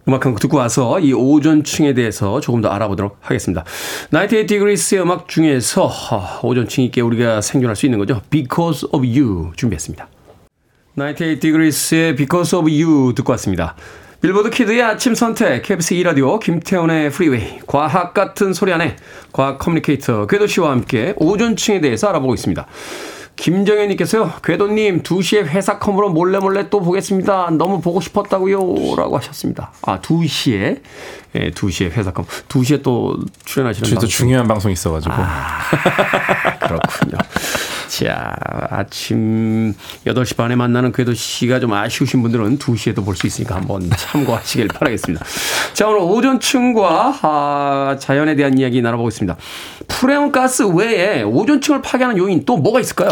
음악 한곡 듣고 와서 이 오존층에 대해서 조금 더 알아보도록 하겠습니다. 나인티에잇 Degrees의 음악 중에서 오존층 있게 우리가 생존할 수 있는 거죠. Because of You 준비했습니다. 나인티에잇 Degrees의 Because of You 듣고 왔습니다. 빌보드 키드의 아침 선택, 케이비에스 이 라디오, 김태훈의 프리웨이, 과학 같은 소리 안에 과학 커뮤니케이터 괴도 씨와 함께 오존층에 대해서 알아보고 있습니다. 김정현님께서요. 괴도님 두 시에 회사 컴으로 몰래몰래 또 보겠습니다. 너무 보고 싶었다고요. 라고 하셨습니다. 아 두 시에? 네, 두 시에 회사 컴. 두 시에 또 출연하시는 방송. 또 중요한 방송이 있어가지고. 아, 그렇군요. 자, 아침 여덟 시 반에 만나는 괴도 씨가 좀 아쉬우신 분들은 두 시에도 볼 수 있으니까 한번 참고하시길 바라겠습니다. 자, 오늘 오존층과 아, 자연에 대한 이야기 나눠보겠습니다. 프레온 가스 외에 오존층을 파괴하는 요인 또 뭐가 있을까요?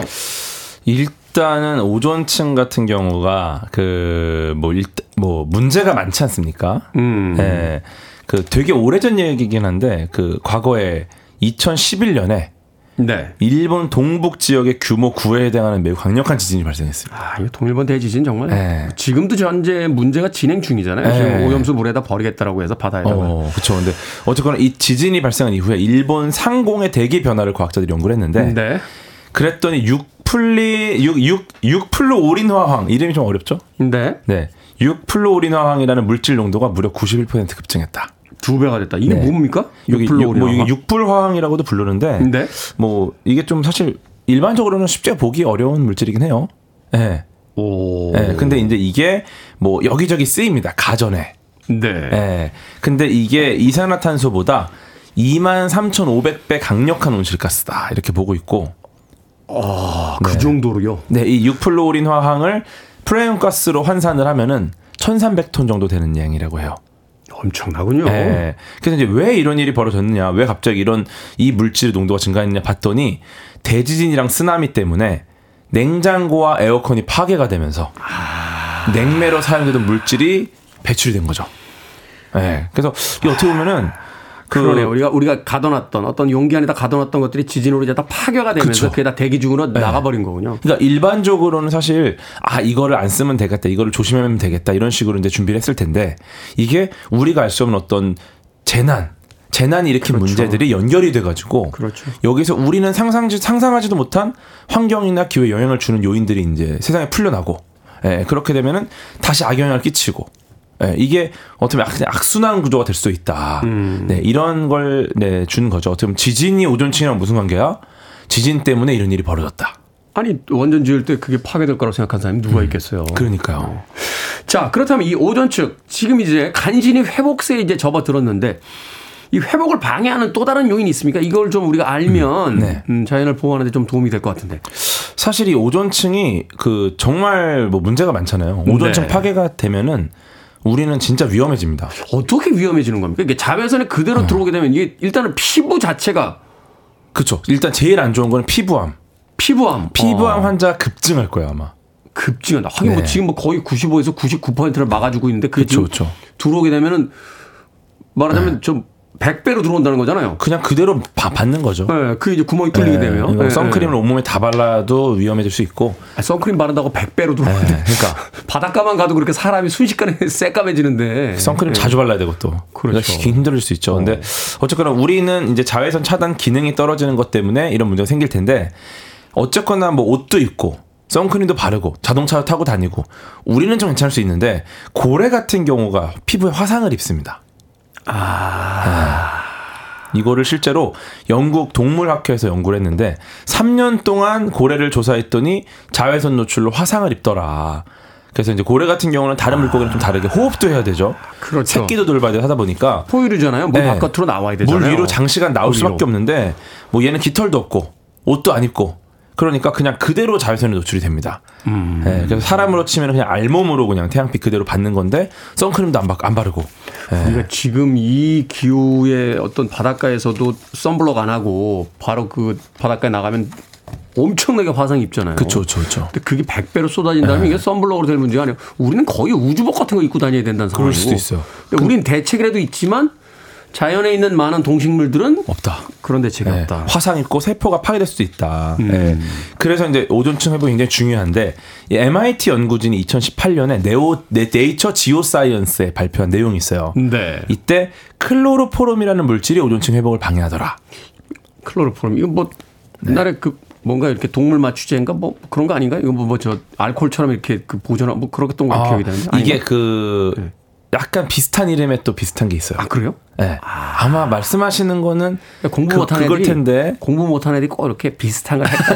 일단은 오존층 같은 경우가 그 뭐 뭐 문제가 많지 않습니까? 음. 예, 그 되게 오래전 얘기긴 한데 그 과거에 이천십일 년에 네. 일본 동북 지역의 규모 구에 해당하는 매우 강력한 지진이 발생했습니다. 아, 이거 동일본 대지진 정말 네. 지금도 현재 문제가 진행 중이잖아요. 네. 지금 오염수 물에다 버리겠다라고 해서 바다에다가. 어, 그렇죠. 근데 어쨌거나 이 지진이 발생한 이후에 일본 상공의 대기 변화를 과학자들이 연구를 했는데 네. 그랬더니 육플리 육육 육플로오린화황 이름이 좀 어렵죠? 네. 네. 육플로오린화황이라는 물질 농도가 무려 구십일 퍼센트 급증했다. 두 배가 됐다. 이게 네. 뭡니까? 육불화황. 뭐 이게 육불화황이라고도 부르는데, 네? 뭐 이게 좀 사실 일반적으로는 쉽게 보기 어려운 물질이긴 해요. 예. 네. 오. 예. 네. 근데 이제 이게 뭐 여기저기 쓰입니다. 가전에. 네. 예. 네. 근데 이게 이산화탄소보다 이만 삼천오백 배 강력한 온실가스다 이렇게 보고 있고. 아, 그 네. 정도로요? 네. 이 육플로오린 화황을 프레온 가스로 환산을 하면은 천삼백 톤 정도 되는 양이라고 해요. 엄청나군요. 네. 그래서 이제 왜 이런 일이 벌어졌느냐, 왜 갑자기 이런 이 물질 농도가 증가했느냐 봤더니 대지진이랑 쓰나미 때문에 냉장고와 에어컨이 파괴가 되면서 아... 냉매로 사용되던 물질이 배출된 거죠. 네. 그래서 이게 어떻게 보면은 그 그러네요. 우리가 우리가 가둬놨던 어떤 용기 안에다 가둬놨던 것들이 지진으로 이제 다 파괴가 되면서 그쵸. 그게 다 대기 중으로 네. 나가버린 거군요. 그러니까 일반적으로는 사실 아 이거를 안 쓰면 되겠다, 이거를 조심하면 되겠다 이런 식으로 이제 준비를 했을 텐데 이게 우리가 알 수 없는 어떤 재난, 재난이 일으킨 그렇죠. 문제들이 연결이 돼가지고 그렇죠. 여기서 우리는 상상지 상상하지도 못한 환경이나 기후에 영향을 주는 요인들이 이제 세상에 풀려나고 예, 그렇게 되면은 다시 악영향을 끼치고. 네, 이게 어떻게 보면 악순환 구조가 될 수 있다. 음. 네, 이런 걸 네, 준 거죠. 어떻게 보면 지진이 오존층이랑 무슨 관계야? 지진 때문에 이런 일이 벌어졌다. 아니 원전 지을 때 그게 파괴될 거라고 생각한 사람이 누가 음. 있겠어요? 그러니까요. 자, 그렇다면 이 오존층 지금 이제 간신히 회복세에 이제 접어들었는데 이 회복을 방해하는 또 다른 요인이 있습니까? 이걸 좀 우리가 알면 음, 네. 음, 자연을 보호하는데 좀 도움이 될 것 같은데. 사실 이 오존층이 그 정말 뭐 문제가 많잖아요. 오존층 네. 파괴가 되면은. 우리는 진짜 위험해집니다. 어떻게 위험해지는 겁니까? 이게 자외선이 그대로 어. 들어오게 되면 이게 일단은 피부 자체가 그렇죠. 일단 제일 안 좋은 건 피부암. 피부암. 피부암 어. 환자 급증할 거예요 아마. 급증한다. 하긴 네. 뭐 지금 뭐 거의 구십오에서 구십구 퍼센트를 막아주고 있는데 그게 그쵸, 그쵸. 들어오게 되면은 말하자면 네. 좀 백 배로 들어온다는 거잖아요. 그냥 그대로 바, 받는 거죠. 네, 그 이제 구멍이 뚫리게 네, 되면 네, 선크림을 네. 온몸에 다 발라도 위험해질 수 있고. 아, 선크림 바른다고 백 배로 들어오는데. 네, 그러니까 바닷가만 가도 그렇게 사람이 순식간에 새까매지는데. 선크림 네. 자주 발라야 되고 또. 그렇죠. 그러니까 힘들 수 있죠. 어. 근데 어쨌거나 우리는 이제 자외선 차단 기능이 떨어지는 것 때문에 이런 문제가 생길 텐데 어쨌거나 뭐 옷도 입고. 선크림도 바르고 자동차 타고 다니고 우리는 좀 괜찮을 수 있는데 고래 같은 경우가 피부에 화상을 입습니다. 아. 네. 이거를 실제로 영국 동물학회에서 연구를 했는데 삼 년 동안 고래를 조사했더니 자외선 노출로 화상을 입더라. 그래서 이제 고래 같은 경우는 다른 물고기랑 좀 다르게 호흡도 해야 되죠. 그렇죠. 새끼도 돌봐야 되고 하다 보니까 포유류잖아요. 물 네. 바깥으로 나와야 되잖아요. 물 위로 장시간 나올 수밖에 없는데 뭐 얘는 깃털도 없고 옷도 안 입고 그러니까 그냥 그대로 자외선에 노출이 됩니다. 음. 예, 그래서 사람으로 치면 그냥 알몸으로 그냥 태양빛 그대로 받는 건데 선크림도 안, 바, 안 바르고. 예. 우리가 지금 이 기후의 어떤 바닷가에서도 선블록 안 하고 바로 그 바닷가에 나가면 엄청나게 화상 입잖아요. 그렇죠, 그렇죠. 근데 그게 백 배로 쏟아진다면 예. 이게 선블록으로 될 문제가 아니에요. 우리는 거의 우주복 같은 거 입고 다녀야 된다는 상황이고. 그럴 수도 있어요. 근데 우리는 대책이라도 있지만. 자연에 있는 많은 동식물들은 없다. 그런 대책이 네. 없다. 화상 있고 세포가 파괴될 수도 있다. 음. 네. 그래서 이제 오존층 회복이 굉장히 중요한데 이 엠아이티 연구진이 이천십팔 년에 네오, 네, 네이처 지오사이언스에 발표한 내용이 있어요. 네. 이때 클로로포름이라는 물질이 오존층 회복을 방해하더라. 클로로포름 이거 뭐 네. 옛날에 그 뭔가 이렇게 동물 마취제인가 뭐 그런 거 아닌가? 이거 뭐 저 알코올처럼 이렇게 그 보존하고 뭐 그렇던 거 기억이 나는데 이게 아닌가? 그 네. 약간 비슷한 이름에 또 비슷한 게 있어요. 아 그래요? 네. 아. 아마 말씀하시는 거는 그러니까 공부 그, 못한 애들이 텐데. 공부 못한 애들이 꼭 이렇게 비슷한 걸 했다.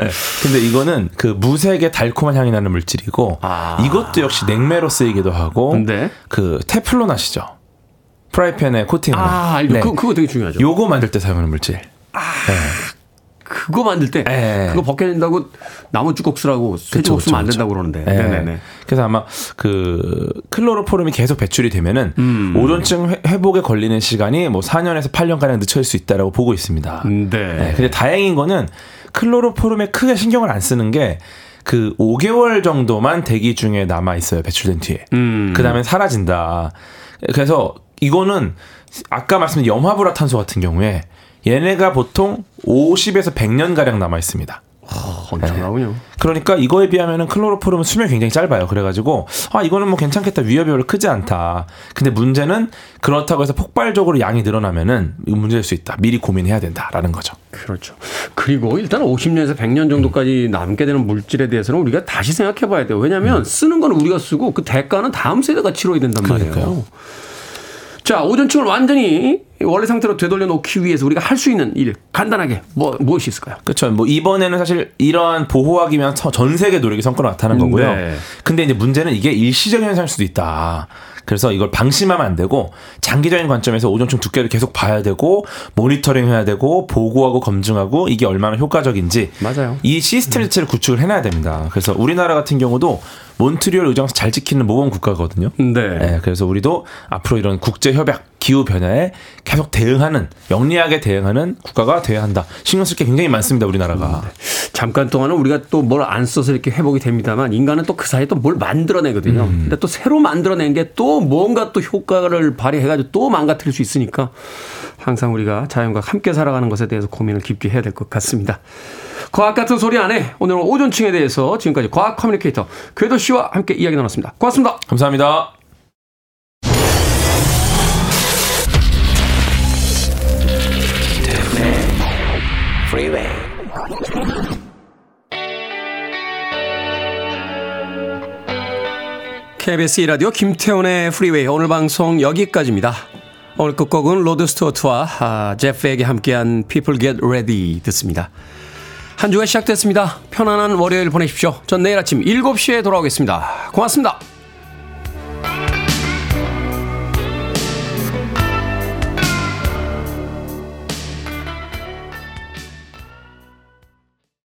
네. 근데 이거는 그 무색의 달콤한 향이 나는 물질이고 아. 이것도 역시 냉매로 쓰이기도 하고 근데? 그 테플론 아시죠? 프라이팬에 코팅을 아 알죠. 네. 그, 그거 되게 중요하죠. 요거 만들 때 사용하는 물질. 아. 네. 그거 만들 때 네. 그거 벗겨진다고 나무주걱수라고 쇠주걱수면 안 된다고 그러는데 네. 네. 네. 그래서 아마 그 클로로포름이 계속 배출이 되면은 음. 오존층 회복에 걸리는 시간이 뭐 사 년에서 팔 년가량 늦춰질 수 있다라고 보고 있습니다. 네. 네. 근데 다행인 거는 클로로포름에 크게 신경을 안 쓰는 게 그 오 개월 정도만 대기 중에 남아 있어요. 배출된 뒤에 음. 그 다음엔 사라진다. 그래서 이거는 아까 말씀드린 염화불화탄소 같은 경우에 얘네가 보통 오십에서 백 년가량 남아있습니다. 어, 엄청나군요. 네. 그러니까 이거에 비하면 클로로포름은 수명이 굉장히 짧아요. 그래가지고 아 이거는 뭐 괜찮겠다. 위협이 별로 크지 않다. 근데 문제는 그렇다고 해서 폭발적으로 양이 늘어나면 문제일 수 있다. 미리 고민해야 된다라는 거죠. 그렇죠. 그리고 일단 오십 년에서 백 년 정도까지 음. 남게 되는 물질에 대해서는 우리가 다시 생각해봐야 돼요. 왜냐하면 음. 쓰는 건 우리가 쓰고 그 대가는 다음 세대가 치러야 된단 말이에요. 그러니까요. 자, 오존층을 완전히 원래 상태로 되돌려 놓기 위해서 우리가 할 수 있는 일 간단하게 뭐 무엇이 있을까요? 그렇죠. 뭐 이번에는 사실 이러한 보호하기 위한 전 세계 노력이 성과로 나타난 거고요. 네. 근데 이제 문제는 이게 일시적인 현상일 수도 있다. 그래서 이걸 방심하면 안 되고 장기적인 관점에서 오존층 두께를 계속 봐야 되고 모니터링해야 되고 보고하고 검증하고 이게 얼마나 효과적인지 맞아요. 이 시스템 자체를 음. 구축을 해놔야 됩니다. 그래서 우리나라 같은 경우도 몬트리올 의정서 잘 지키는 모범 국가거든요. 네. 네. 그래서 우리도 앞으로 이런 국제 협약 기후 변화에 계속 대응하는 영리하게 대응하는 국가가 되어야 한다. 신경 쓸 게 굉장히 많습니다. 우리나라가. 음, 네. 잠깐 동안은 우리가 또 뭘 안 써서 이렇게 회복이 됩니다만 인간은 또 그 사이에 또 뭘 만들어내거든요. 음. 근데 또 새로 만들어낸 게 또 뭔가 또 효과를 발휘해가지고 또 망가뜨릴 수 있으니까 항상 우리가 자연과 함께 살아가는 것에 대해서 고민을 깊이 해야 될 것 같습니다. 과학 같은 소리 안 해. 오늘은 오존층에 대해서 지금까지 과학 커뮤니케이터 괴도 씨와 함께 이야기 나눴습니다. 고맙습니다. 감사합니다. 프리웨이. 케이비에스 라디오 김태훈의 프리웨이 오늘 방송 여기까지입니다. 오늘 끝곡은 로드 스튜어트와 아, 제프에게 함께한 People Get Ready 듣습니다. 한 주가 시작됐습니다. 편안한 월요일 보내십시오. 전 내일 아침 일곱 시에 돌아오겠습니다. 고맙습니다.